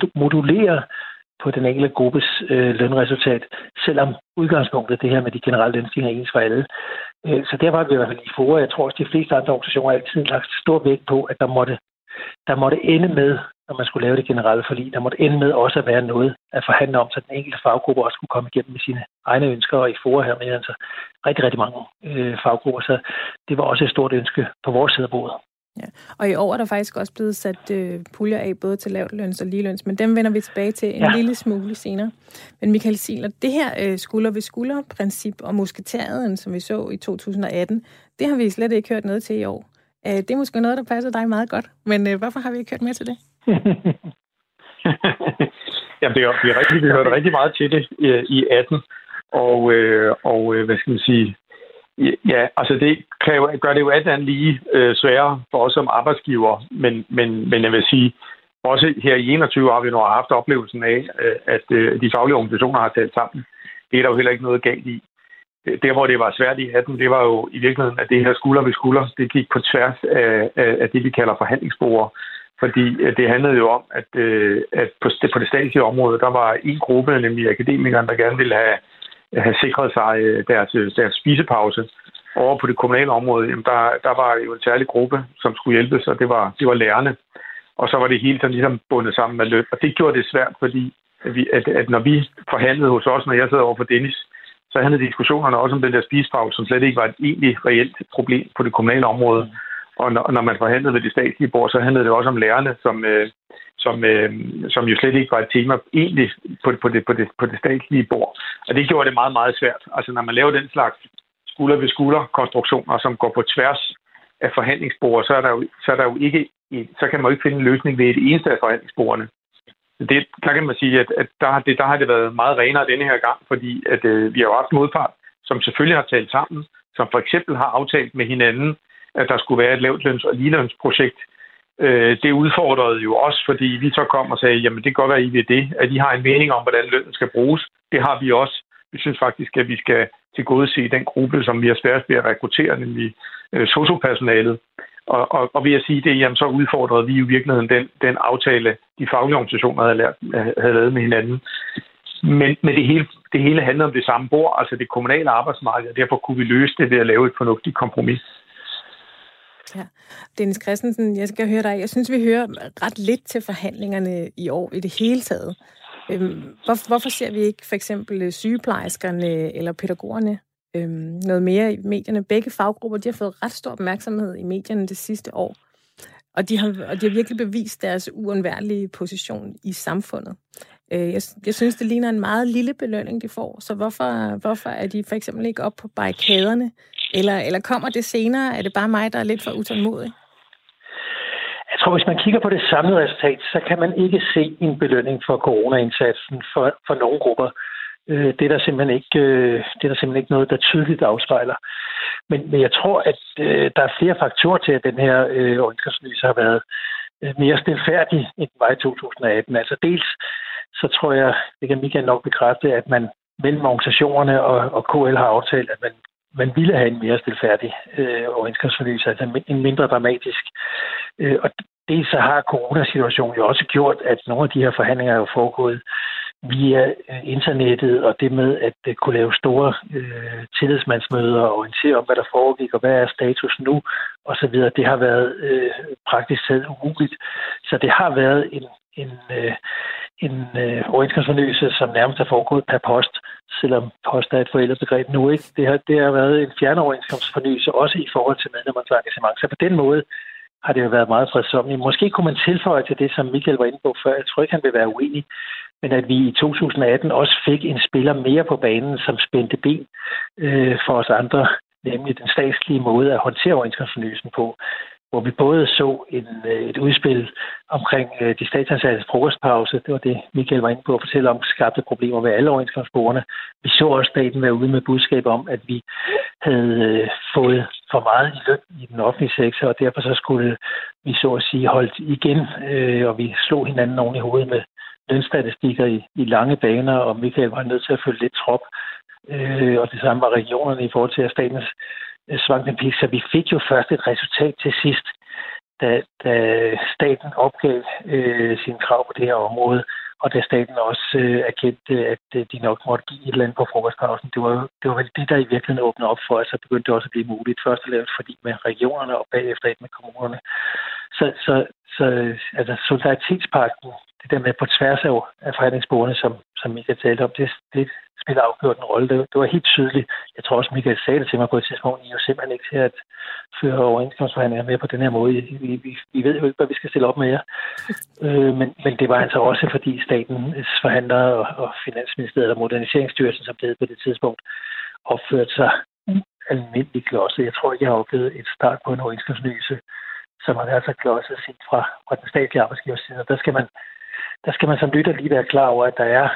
det modulere på den enkelte gruppes øh, lønresultat, selvom udgangspunktet det her med de generelle lønstigninger er ens for alle. Øh, så derfor har vi i hvert fald i F O A, jeg tror også de fleste andre organisationer altid lagt stor vægt på, at der måtte, der måtte ende med, når man skulle lave det generelle forlig, der måtte ende med også at være noget at forhandle om, så den enkelte faggruppe også kunne komme igennem med sine egne ønsker, og i F O A her med altså rigtig, rigtig mange øh, faggrupper, så det var også et stort ønske på vores side af bordet. Ja. Og i år er der faktisk også blevet sat øh, puljer af både til lavtløns og ligeløns, men dem vender vi tilbage til en ja. lille smule senere. Men Michael Sieler, det her øh, skulder ved skulder-princip og musketereden, som vi så i to tusind og atten, det har vi slet ikke hørt noget til i år. Øh, det er måske noget, der passer dig meget godt, men øh, hvorfor har vi ikke hørt mere til det? Jamen, det er, det er rigtigt, vi hørte rigtig meget til det øh, i atten, og, øh, og øh, hvad skal man sige... Ja, altså det kan jo, gør det jo alt andet lige øh, sværere for os som arbejdsgiver, men, men, men jeg vil sige, også her i enogtyve har vi nu haft oplevelsen af, øh, at øh, de faglige organisationer har talt sammen. Det er der jo heller ikke noget galt i. Der, hvor det var svært i atten, det var jo i virkeligheden, at det her skulder ved skulder, det gik på tværs af, af, af det, vi kalder forhandlingsbord, fordi øh, det handlede jo om, at, øh, at på, på det statslige område, der var en gruppe, nemlig akademikerne, der gerne ville have have sikret sig deres, deres spisepause. Over på det kommunale område, jamen der, der var jo en særlig gruppe, som skulle hjælpes, og det var, det var lærerne. Og så var det hele sådan ligesom bundet sammen med løn. Og det gjorde det svært, fordi at, vi, at, at når vi forhandlede hos os, når jeg sad over for Dennis, så handlede diskussionerne også om den der spisepause, som slet ikke var et egentlig reelt problem på det kommunale område. Og når, når man forhandlede ved det statslige bord, så handlede det også om lærerne, som, øh, som, øh, som jo slet ikke var et tema egentlig på, på, det, på, det, på det statslige bord. Og det gjorde det meget, meget svært. Altså når man laver den slags skulder ved skulder konstruktioner, som går på tværs af forhandlingsbord, så er der jo, så er der jo ikke en, så kan man jo ikke finde en løsning ved et eneste af forhandlingsbordene. Det, der kan man sige, at, at der, har det, der har det været meget renere denne her gang, fordi at, øh, vi har jo haft modpart, som selvfølgelig har talt sammen, som for eksempel har aftalt med hinanden, at der skulle være et lavtløns- og ligelønsprojekt. Øh, det udfordrede jo også, fordi vi så kom og sagde, jamen det kan godt være, I ved det, at I har en mening om, hvordan lønnen skal bruges. Det har vi også. Vi synes faktisk, at vi skal tilgodese den gruppe, som vi har svært ved at rekruttere, nemlig øh, sociopersonalet. Og, og, og ved at sige det, jamen så udfordrede vi jo i virkeligheden den, den aftale, de faglige organisationer havde, lært, havde lavet med hinanden. Men, men det, hele, det hele handlede om det samme bord, altså det kommunale arbejdsmarked, og derfor kunne vi løse det ved at lave et fornuftigt kompromis. Ja. Dennis Christensen, jeg skal høre dig. Jeg synes, vi hører ret lidt til forhandlingerne i år i det hele taget. Øhm, hvor, hvorfor ser vi ikke for eksempel sygeplejerskerne eller pædagogerne øhm, noget mere i medierne? Begge faggrupper, de har fået ret stor opmærksomhed i medierne det sidste år, og de har, og de har virkelig bevist deres uundværlige position i samfundet. Øh, jeg, jeg synes, det ligner en meget lille belønning, de får, så hvorfor, hvorfor er de for eksempel ikke oppe på barrikaderne? Eller, eller kommer det senere? Er det bare mig, der er lidt for utålmodig? Jeg tror, hvis man kigger på det samlede resultat, så kan man ikke se en belønning for coronaindsatsen for, for nogle grupper. Det er der simpelthen ikke, det er der simpelthen ikke noget, der tydeligt afspejler. Men, men jeg tror, at øh, der er flere faktorer til, at den her øh, overenskomstanalyse har været mere stilfærdig end den var i to tusind og atten. Altså dels, så tror jeg, det kan Michael nok bekræfte, at man mellem organisationerne og, og K L har aftalt, at man, man ville have en mere stilfærdig øh, overenskomstanalyse, altså en mindre dramatisk. Øh, og dels så har coronasituationen jo også gjort, at nogle af de her forhandlinger er jo foregået via internettet, og det med at kunne lave store øh, tillidsmandsmøder og orientere om, hvad der foregik, og hvad er status nu, osv. Det har været øh, praktisk taget umuligt. Så det har været en, en, øh, en øh, overenskomstfornyelse, som nærmest har foregået per post, selvom post er et forældrebegreb nu, ikke? Det har, det har været en fjernoverenskomstfornyelse, også i forhold til medlemmernes engagement. Så på den måde har det jo været meget fredsommeligt. Måske kunne man tilføje til det, som Michael var inde på før. Jeg tror ikke, han vil være uenig, men at vi i to tusind og atten også fik en spiller mere på banen, som spændte ben øh, for os andre, nemlig den statslige måde at håndtere overenskomstfornyelsen på, hvor vi både så en, et udspil omkring øh, de statsansattes frokostpause, det var det, Michael var inde på at fortælle om, skabte problemer ved alle overenskomstbrugerne. Vi så også staten være ude med budskab om, at vi havde øh, fået for meget i løn i den offentlige sektor, og derfor så skulle vi så at sige holdt igen, øh, og vi slog hinanden oven i hovedet med lønstatistikker i, i lange baner, og Michael var nødt til at følge lidt trop, øh, og det samme var regionerne i forhold til statens svang den pik, så vi fik jo først et resultat til sidst, da, da staten opgav øh, sine krav på det her område, og da staten også øh, erkendte, at øh, de nok måtte give et eller andet på frokostpausen. Det var, det var vel det, der i virkeligheden åbnede op for, at så begyndte det også at blive muligt. Først at lave et forlig med regionerne og bagefter et med kommunerne. Så, så, så altså, solidaritetspagten, det der med på tværs af, af forhandlingsbordene, som, som Michael talte om, det, det spiller afgjort en rolle. Det, det var helt tydeligt. Jeg tror også, Michael sagde det til mig på et tidspunkt, I er jo simpelthen ikke til at føre overenskomstforhandlinger med på den her måde. Vi, vi, vi ved jo ikke, hvad vi skal stille op med jer. Øh, men, men det var altså også, fordi statens forhandlere og, og Finansministeriet og Moderniseringsstyrelsen, som blev på det tidspunkt, opførte sig ualmindeligt klodset. Jeg tror ikke, jeg har oplevet et start på en overenskomstforhandling, som har været så klodset set fra, fra den statlige arbejdsgiverside. Og der skal man Der skal man som lytter lige være klar over, at der er,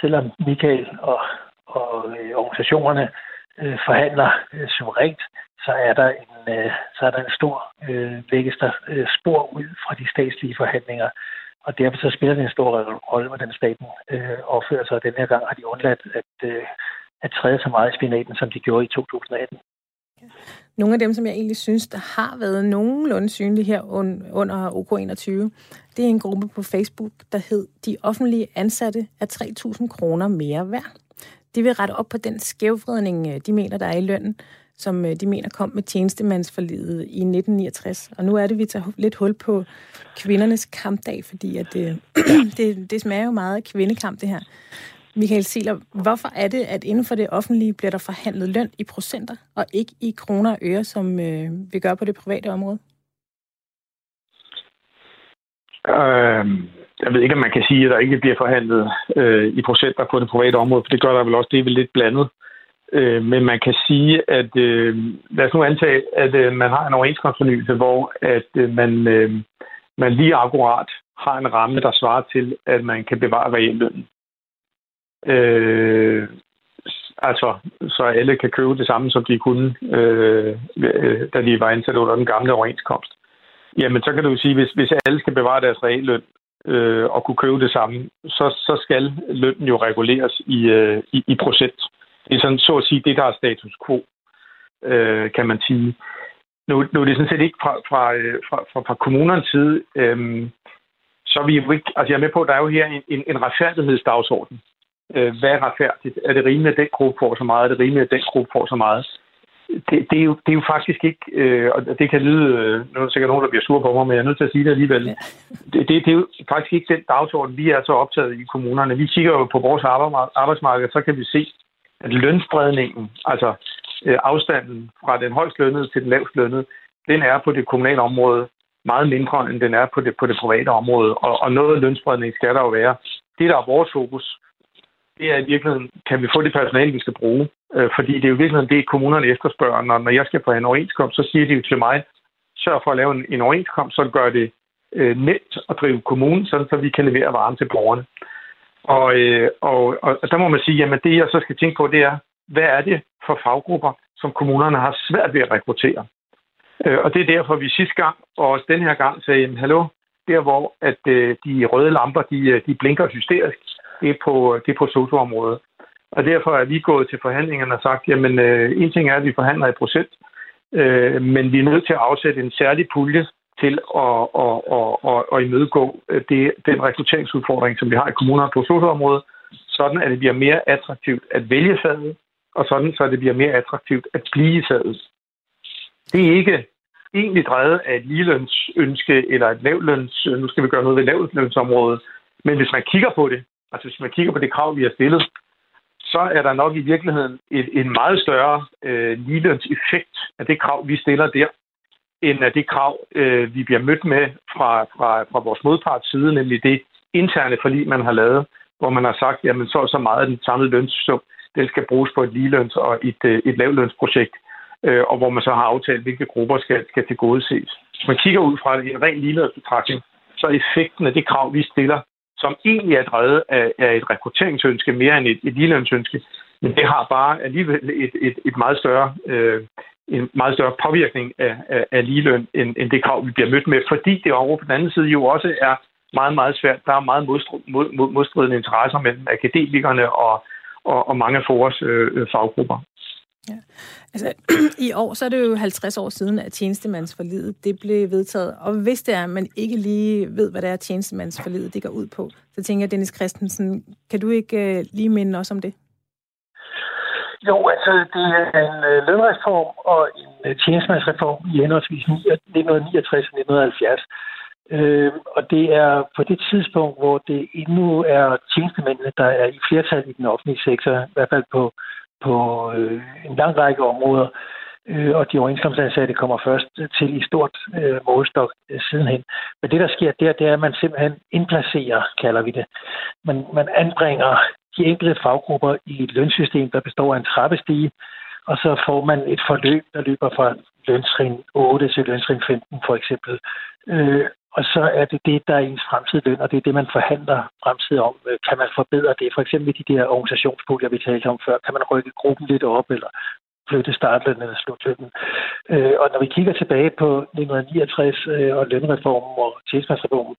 selvom Michael og, og øh, organisationerne øh, forhandler øh, suverænt, så er der en, øh, så er der en stor øh, lægges der øh, spor ud fra de statslige forhandlinger. Og derfor så spiller det en stor rolle, hvordan staten øh, opfører sig. Og den her gang har de undladt at, øh, at træde så meget i spinaten, som de gjorde i to tusind og atten. Nogle af dem, som jeg egentlig synes, der har været nogenlunde synlige her under O K enogtyve, det er en gruppe på Facebook, der hed De offentlige ansatte er tre tusind kroner mere værd. De vil rette op på den skævvridning, de mener, der er i lønnen, som de mener kom med tjenestemandsforliget i nitten niogtres. Og nu er det, vi tager lidt hul på kvindernes kampdag, fordi at det, det, det smager jo meget af kvindekamp, det her. Michael Sieler, hvorfor er det, at inden for det offentlige bliver der forhandlet løn i procenter og ikke i kroner og øre, som øh, vi gør på det private område? Øh, jeg ved ikke, om man kan sige, at der ikke bliver forhandlet øh, i procenter på det private område, for det gør der vel også, det er vel lidt blandet. Øh, men man kan sige, at øh, lad os nu antage, at øh, man har en overenskomstfornyelse, hvor at, øh, man, øh, man lige akkurat har en ramme, der svarer til, at man kan bevare reallønnen. Øh, altså, så alle kan købe det samme, som de kunne, øh, da de var ansat under den gamle overenskomst. Jamen, så kan du sige, hvis, hvis alle skal bevare deres realløn øh, og kunne købe det samme, så, så skal lønnen jo reguleres i, øh, i, i procent. Det er sådan, så at sige, det der er status quo, øh, kan man sige. Nu, nu er det sådan set ikke fra, fra, fra, fra, fra kommunernes side, øh, så vi jo ikke, altså jeg er med på, at der er jo her en, en, en retfærdighedsdagsorden. Hvad er retfærdigt? Er det rimeligt, at den gruppe får så meget? Er det rimeligt, at den gruppe får så meget? Det, det, er, jo, det er jo faktisk ikke, øh, og det kan lyde, øh, nu er der sikkert nogen, der bliver sure på mig, men jeg er nødt til at sige det alligevel. Ja. Det, det, det er jo faktisk ikke den dagsorden, vi er så optaget i kommunerne. Vi kigger jo på vores arbejdsmarked, så kan vi se, at lønspredningen, altså øh, afstanden fra den højst lønnede til den lavest lønnede, den er på det kommunale område meget mindre, end den er på det, på det private område. Og, og noget lønspredning skal der jo være. Det, der er vores fokus, det er i virkeligheden, kan vi få det personale, vi skal bruge? Fordi det er jo i virkeligheden det, kommunerne efterspørger. Når jeg skal på en overenskomst, så siger de jo til mig, sørg for at lave en overenskomst, så gør det øh, nemt at drive kommunen, sådan så vi kan levere varen til borgerne. Og, øh, og, og, og der må man sige, jamen det jeg så skal tænke på, det er, hvad er det for faggrupper, som kommunerne har svært ved at rekruttere? Øh, og det er derfor, vi sidste gang, og også den her gang, sagde, jamen, hallo, der hvor at, øh, de røde lamper, de, de blinker hysterisk, det er på, det er på sosu-området. Og derfor er vi gået til forhandlingerne og sagt, jamen øh, en ting er, at vi forhandler i procent, øh, men vi er nødt til at afsætte en særlig pulje til at, at, at, at, at imødegå det, den rekrutteringsudfordring, som vi har i kommunerne på sosu-området, sådan at det bliver mere attraktivt at vælge faget, og sådan så det bliver mere attraktivt at blive i faget. Det er ikke egentlig drevet af et ligelønsønske eller et lavløns, nu skal vi gøre noget ved lavlønsområdet, men hvis man kigger på det, altså hvis man kigger på det krav, vi har stillet, så er der nok i virkeligheden et, en meget større øh, ligelønseffekt af det krav, vi stiller der, end af det krav, øh, vi bliver mødt med fra, fra, fra vores modparts side, nemlig det interne forlig, man har lavet, hvor man har sagt, jamen så så meget af den samlede lønsum, den skal bruges på et ligeløns- og et, øh, et lavlønsprojekt, øh, og hvor man så har aftalt, hvilke grupper skal, skal tilgodeses. Hvis man kigger ud fra en ren ligelønsbetragtning, så er effekten af det krav, vi stiller, som egentlig er drevet af, af et rekrutteringsønske mere end et, et ligelønsønske, men det har bare alligevel et, et, et meget større, øh, en meget større påvirkning af, af, af ligeløn, end, end det krav, vi bliver mødt med, fordi det over på den anden side jo også er meget, meget svært. Der er meget modstrid, mod, mod, modstridende interesser mellem akademikerne og, og, og mange af FOAs øh, faggrupper. Ja. Altså, i år, så er det jo halvtreds år siden, at tjenestemandsforliget det blev vedtaget. Og hvis det er, at man ikke lige ved, hvad det er, tjenestemandsforliget det går ud på, så tænker jeg, Dennis Christensen, kan du ikke øh, lige minde os om det? Jo, altså, det er en øh, lønreform og en øh, tjenestemandsreform i henholdsvis nitten niogtres og nitten halvfjerds. Øh, og det er på det tidspunkt, hvor det endnu er tjenestemændene, der er i flertal i den offentlige sektor, i hvert fald på på øh, en lang række områder, øh, og de overenskomstansatte kommer først til i stort øh, målestok øh, sidenhen. Men det, der sker der, det er, at man simpelthen indplacerer, kalder vi det. Man, man anbringer de enkelte faggrupper i et lønsystem, der består af en trappestige, og så får man et forløb, der løber fra løntrin otte til løntrin femten, for eksempel. Øh, og så er det det, der er ens fremtidige løn, og det er det, man forhandler fremtidigt om. Kan man forbedre det? For eksempel de der organisationspuljer, vi talte om før. Kan man rykke gruppen lidt op, eller flytte startlønnen eller slutlønnen? Øh, og når vi kigger tilbage på nitten niogtres øh, og lønreformen og tjenestemandsreformen,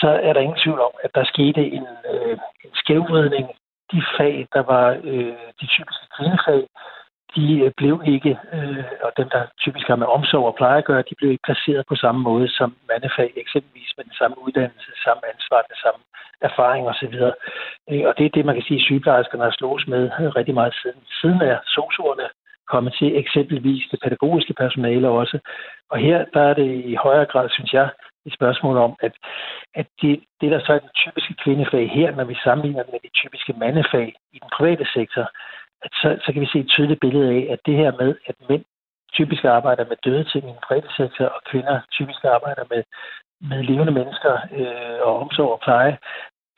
så er der ingen tvivl om, at der skete en, øh, en skævvridning. De fag, der var øh, de typiske kvindefag, de blev ikke, øh, og dem, der typisk har med omsorg og pleje at gøre, de blev ikke placeret på samme måde som mandefag, eksempelvis med den samme uddannelse, samme ansvar, den samme erfaring osv. Og det er det, man kan sige, sygeplejerskerne har slås med rigtig meget siden. Siden er sosuerne kommet til, eksempelvis det pædagogiske personale også. Og her, der er det i højere grad, synes jeg, et spørgsmål om, at, at det, det, der så er den typiske kvindefag her, når vi sammenligner det med de typiske mandefag i den private sektor, at så, så kan vi se et tydeligt billede af, at det her med, at mænd typisk arbejder med døde ting i den private sektor, og kvinder typisk arbejder med, med levende mennesker øh, og omsorg og pleje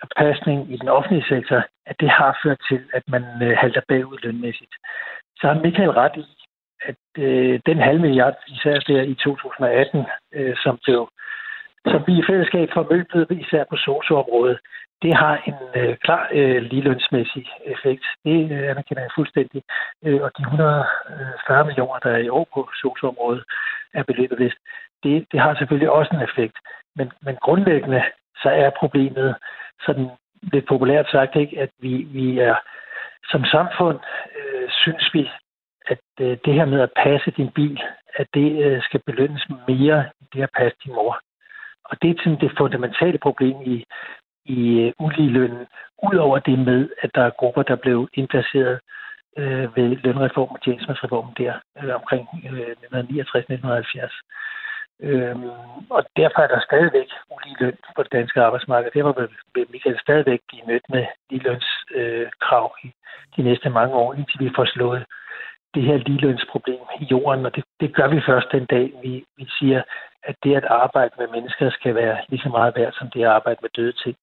og pasning i den offentlige sektor, at det har ført til, at man øh, halter bagud lønmæssigt. Så har Michael ret i, at øh, den halv milliard, især der i to tusind atten, øh, som blev som vi i fællesskab formøblede, især på sosu-området, det har en øh, klar øh, ligelønsmæssig effekt. Det øh, anerkender jeg fuldstændig. Øh, og de et hundrede og fyrre millioner, der er i år på sosu-området, er beløbet vist. Det, det har selvfølgelig også en effekt. Men, men grundlæggende, så er problemet sådan lidt populært sagt, ikke, at vi, vi er som samfund, øh, synes vi, at øh, det her med at passe din bil, at det øh, skal belønnes mere end det at passe din mor. Og det er sådan det fundamentale problem i, i uligelønnen, udover det med, at der er grupper, der blev indplaceret øh, ved lønreformen og tjenestemandsreformen der øh, omkring øh, nitten niogtres til nitten halvfjerds. Øhm, og derfor er der stadigvæk uligeløn på det danske arbejdsmarked. Derfor vil Michael stadigvæk blive mødt med ligelønskrav øh, i de næste mange år, indtil vi får slået det her ligelønsproblem i jorden, og det, det gør vi først den dag, vi, vi siger, at det at arbejde med mennesker skal være lige så meget værd, som det at arbejde med døde ting.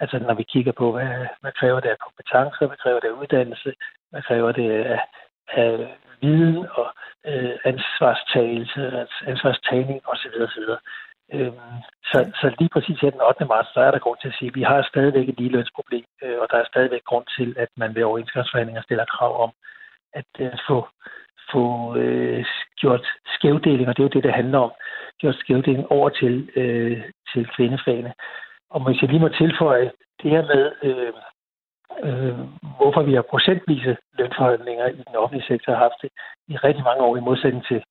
Altså når vi kigger på, hvad, hvad kræver det af kompetencer, hvad kræver det af uddannelse, hvad kræver det af, af viden og øh, ansvarstagelse, ansvarstagning osv. osv. Øhm, så, så lige præcis her den ottende marts, der er der grund til at sige, at vi har stadigvæk et ligelønsproblem, øh, og der er stadigvæk grund til, at man ved overenskomstforhandlinger stiller krav om at øh, få, få øh, gjort skævdeling, og det er jo det, det handler om, gjort skævdeling over til, øh, til kvindefagene. Og hvis jeg lige må tilføje det her med, øh, øh, hvorfor vi har procentvise lønforhandlinger i den offentlige sektor har haft det i rigtig mange år i modsætning til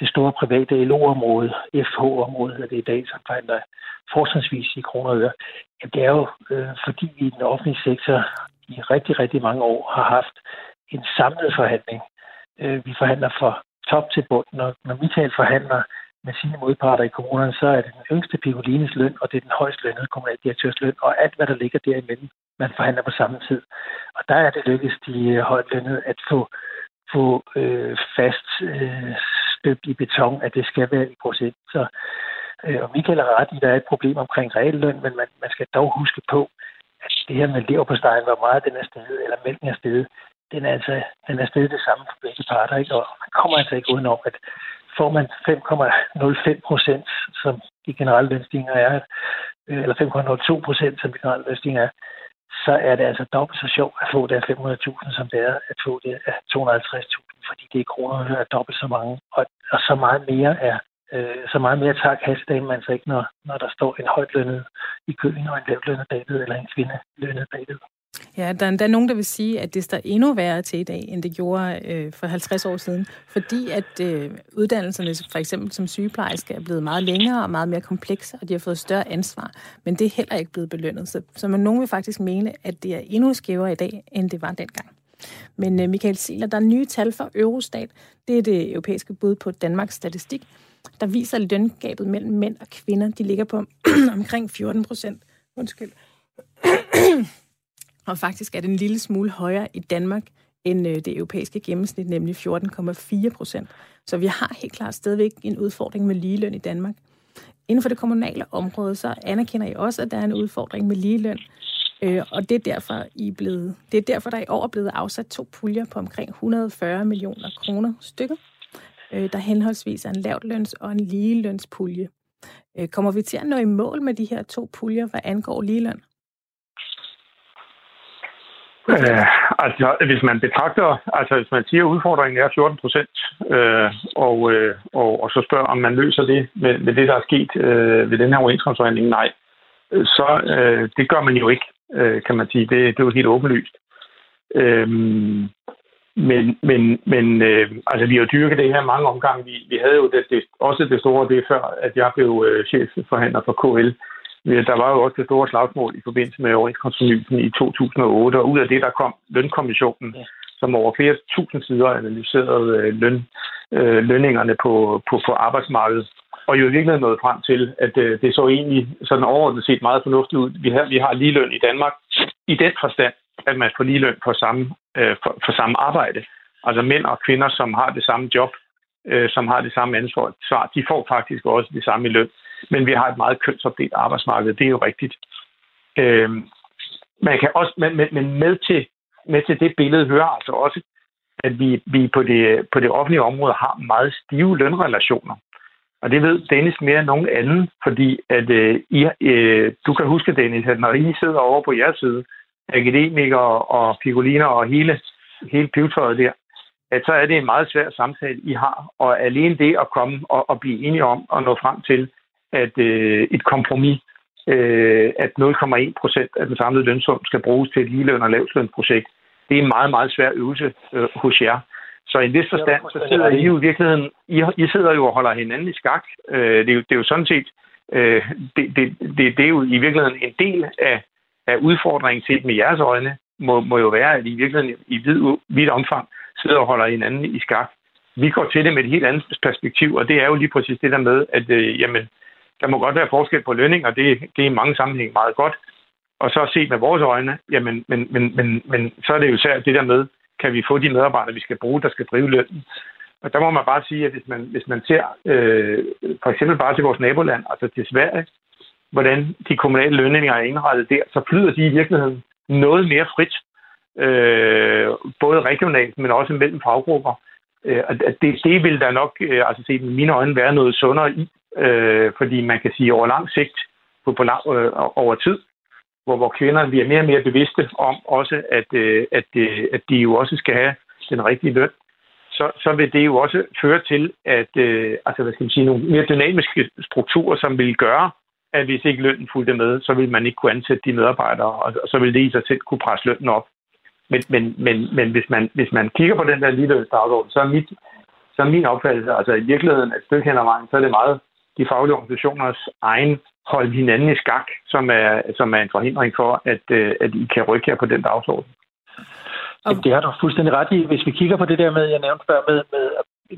det store private L O-område, F H-området, og det i dag, som forhandler forskningsvis i kroner og øre. Det er jo øh, fordi vi i den offentlige sektor i rigtig, rigtig mange år har haft en samlet forhandling. Øh, vi forhandler fra top til bund. Når, når Michael forhandler med sine modparter i kommunerne, så er det den yngste Piccolines løn, og det er den højst lønnede kommunaldirektørs løn, og alt, hvad der ligger derimellem, man forhandler på samme tid. Og der er det lykkedes de højt lønnede at få, få øh, fast øh, støbt i beton, at det skal være i procent. Så, øh, og Michael har ret i, at der er et problem omkring realløn, men man, man skal dog huske på, at det her med leverpostejen, hvor meget den er stedet, eller mælken er stedet, den er altså den er stedet det samme for begge parter, ikke? Og man kommer altså ikke udenom, at får man fem komma nul fem procent, som de generelle lønstigninger er, eller fem komma nul to procent, som de generelle lønstigninger er, så er det altså dobbelt så sjovt at få det af fem hundrede tusind, som det er at få det af to hundrede og halvtreds tusind, fordi det i kroner er dobbelt så mange, og, og så meget mere er øh, så meget mere tager kassedamen altså ikke, når, når der står en højtlønnet i Køling og en lavtlønnet bagved, eller en kvindelønnet bagved. Ja, der er endda nogen, der vil sige, at det står endnu værre til i dag, end det gjorde øh, for halvtreds år siden, fordi at øh, uddannelserne, for eksempel som sygeplejerske, er blevet meget længere og meget mere komplekse, og de har fået større ansvar, men det er heller ikke blevet belønnet. Så, så nogen vil faktisk mene, at det er endnu skævere i dag, end det var dengang. Men øh, Michael Sieler, der er nye tal for Eurostat. Det er det europæiske bud på Danmarks statistik, der viser, at løngabet mellem mænd og kvinder, de ligger på omkring fjorten procent. Undskyld. Og faktisk er det en lille smule højere i Danmark end det europæiske gennemsnit, nemlig fjorten komma fire procent. Så vi har helt klart stadigvæk en udfordring med ligeløn i Danmark. Inden for det kommunale område, så anerkender I også, at der er en udfordring med ligeløn. Og det er derfor, I er blevet, det er derfor der i år er blevet afsat to puljer på omkring et hundrede og fyrre millioner kroner stykket. Der henholdsvis er en lavtløns- og en ligelønspulje. Kommer vi til at nå i mål med de her to puljer, hvad angår ligeløn? Øh, altså, hvis man betragter, altså hvis man siger, at udfordringen er fjorten procent, øh, og, øh, og, og så spørger, om man løser det med, med det, der er sket øh, ved den her overenskomstforhandling, nej, så øh, det gør man jo ikke, øh, kan man sige. Det, det er jo helt åbenlyst. Øh, men men, men øh, altså, vi har dyrket det her mange omgange. Vi, vi havde jo det, det, også det store, det før, at jeg blev øh, chefforhandler for K L. Der var jo også det store slagsmål i forbindelse med overenskomstfornyelsen i to tusind og otte, og ud af det, der kom lønkommissionen, ja, som over flere tusind sider analyserede løn, øh, lønningerne på, på, på arbejdsmarkedet, og jo virkelig nået frem til, at øh, det så egentlig sådan overordnet set meget fornuftigt ud. Vi har, vi har ligeløn i Danmark i den forstand, at man får ligeløn for samme, øh, for, for samme arbejde. Altså mænd og kvinder, som har det samme job, øh, som har det samme ansvar, så de får faktisk også det samme i løn. Men vi har et meget kønsopdelt arbejdsmarked, det er jo rigtigt. Øhm, man kan også, men med, med, til, med til det billede hører altså også, at vi, vi på, det, på det offentlige område har meget stive lønrelationer. Og det ved Dennis mere end nogen anden, fordi at, øh, I, øh, du kan huske, Dennis, at når I sidder over på jeres side, akademikere og piccoliner og hele, hele pivetøjet der, at så er det en meget svær samtale, I har. Og alene det at komme og, og blive enige om og nå frem til, at øh, et kompromis, øh, at nul komma en procent af den samlede lønsum skal bruges til et ligeløn- og lavslønsprojekt. Det er en meget, meget svær øvelse øh, hos jer. Så i en vis forstand, så sidder I jo i virkeligheden, I, I sidder jo og holder hinanden i skak. Øh, det, er jo, det er jo sådan set, øh, det, det, det, det er jo i virkeligheden en del af, af udfordringen set med jeres øjne, må, må jo være, at I i virkeligheden i vid, vidt omfang sidder og holder hinanden i skak. Vi går til det med et helt andet perspektiv, og det er jo lige præcis det der med, at øh, jamen, der må godt være forskel på lønning, og det, det er i mange sammenhæng meget godt. Og så set med vores øjne, jamen, men, men, men, men så er det jo særligt det der med, kan vi få de medarbejdere, vi skal bruge, der skal drive lønnen. Og der må man bare sige, at hvis man, hvis man ser øh, for eksempel bare til vores naboland, altså til Sverige, hvordan de kommunale lønninger er indrettet der, så flyder de i virkeligheden noget mere frit, øh, både regionalt, men også mellem faggrupper. Øh, at det, det vil der nok, øh, altså set med mine øjne, være noget sundere i, Øh, fordi man kan sige over lang sigt, på, på lang, øh, over tid, hvor, hvor kvinder bliver mere og mere bevidste om også, at, øh, at, øh, at de jo også skal have den rigtige løn, så, så vil det jo også føre til, at øh, altså, hvad skal man sige, nogle mere dynamiske strukturer, som vil gøre, at hvis ikke lønnen fulgte med, så vil man ikke kunne ansætte de medarbejdere, og, og så vil det i sig selv kunne presse lønnen op. Men, men, men, men hvis, man, hvis man kigger på den der ligelønsdagsorden, så er mit, så er min opfattelse, altså i virkeligheden, at et stykke hen ad vejen, så er det meget de faglige organisationers egen hold hinanden i skak, som er, som er en forhindring for, at, at I kan rykke her på den dagsorden. Okay. Det har du fuldstændig ret i. Hvis vi kigger på det der med, jeg nævnte før, med, med,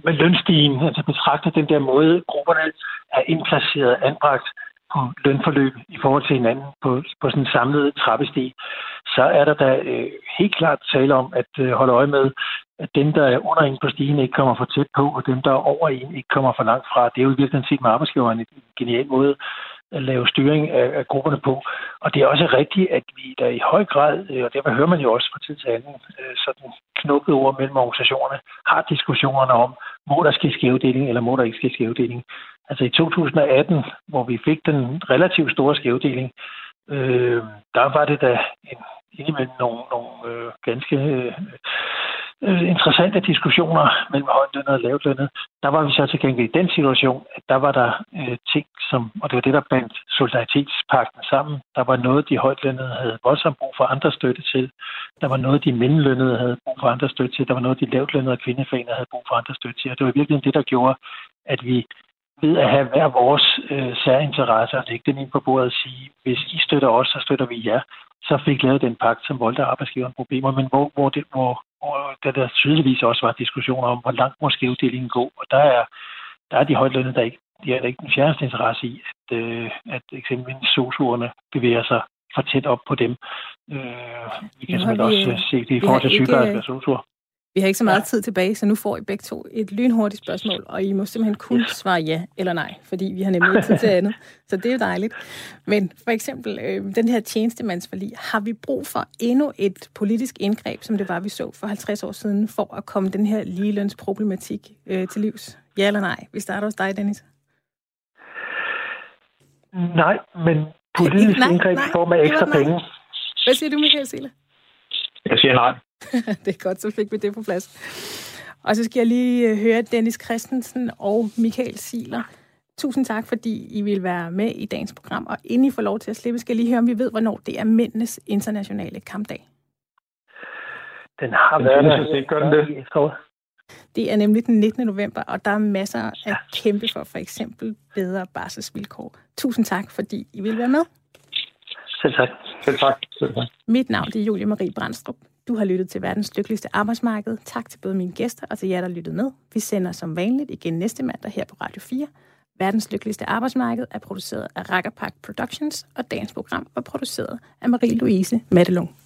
med lønstigen, altså betragter den der måde, grupperne er indplaceret og anbragt på lønforløb i forhold til hinanden på, på sådan en samlet trappestige, så er der da øh, helt klart tale om at øh, holde øje med, at dem, der er under en på stigen, ikke kommer for tæt på, og dem, der er over en, ikke kommer for langt fra. Det er jo i virkeligheden set med arbejdsgiveren en genial måde at lave styring af, af grupperne på. Og det er også rigtigt, at vi der i høj grad, og derfor hører man jo også fra tid til anden, sådan knukket ord mellem organisationerne, har diskussionerne om, må der ske skævdeling, eller må der ikke ske skævdeling. Altså i to tusind og atten, hvor vi fik den relativt store skævdeling, øh, der var det da en, indimellem nogle, nogle øh, ganske... Øh, interessante diskussioner mellem højtlønnet og lavtlønnet. Der var vi så til gengæld i den situation, at der var der øh, ting, som, og det var det, der bandt solidaritetspakten sammen. Der var noget, de højtlønnede havde voldsomt brug for andre støtte til. Der var noget, de mellemlønnede havde brug for andre støtte til. Der var noget, de lavtlønnede og kvindeforeninger havde brug for andre støtte til. Og det var virkelig det, der gjorde, at vi ved at have hver vores øh, særinteresser, og lægge den ind på bordet og sige, hvis I støtter os, så støtter vi jer, så fik lavet den pagt, som voldte arbejdsgiveren problemer, men hvor, hvor, det, hvor, hvor der, der tydeligvis også var diskussioner om, hvor langt må skævdelingen gå, og der er, der er de højtlønne, der ikke, de er der ikke den fjerneste interesse i, at, øh, at eksempelvis sosuerne bevæger sig for tæt op på dem. Øh, vi kan simpelthen vi, også se det i forhold til sygeplejersker og sosuer. Vi har ikke så meget tid tilbage, så nu får I begge to et lynhurtigt spørgsmål, og I må simpelthen kun svare ja eller nej, fordi vi har nemlig tid til andet. Så det er jo dejligt. Men for eksempel, øh, den her tjenestemandsforlig, har vi brug for endnu et politisk indgreb, som det var, vi så for halvtreds år siden, for at komme den her ligelønsproblematik øh, til livs? Ja eller nej? Vi starter hos dig, Dennis. Nej, men politisk nej, indgreb nej, får man ekstra penge. Hvad siger du, Michael Sieler? Jeg siger nej. Det er godt, så fik vi det på plads. Og så skal jeg lige høre Dennis Christensen og Michael Sieler. Tusind tak, fordi I vil være med i dagens program. Og inden I får lov til at slippe, skal jeg lige høre, om vi ved, hvornår det er mændenes internationale kampdag. Den har været der. Det er nemlig den nittende november, og der er masser at kæmpe for, for eksempel bedre barselsvilkår. Tusind tak, fordi I vil være med. Selv tak. Selv tak. Selv tak. Mit navn er Julie Marie Brandstrup. Du har lyttet til verdens lykkeligste arbejdsmarked. Tak til både mine gæster og til jer, der lyttede med. Vi sender som vanligt igen næste mandag her på Radio fire. Verdens lykkeligste arbejdsmarked er produceret af Rakkerpark Productions, og dagens program var produceret af Marie-Louise Mattelung.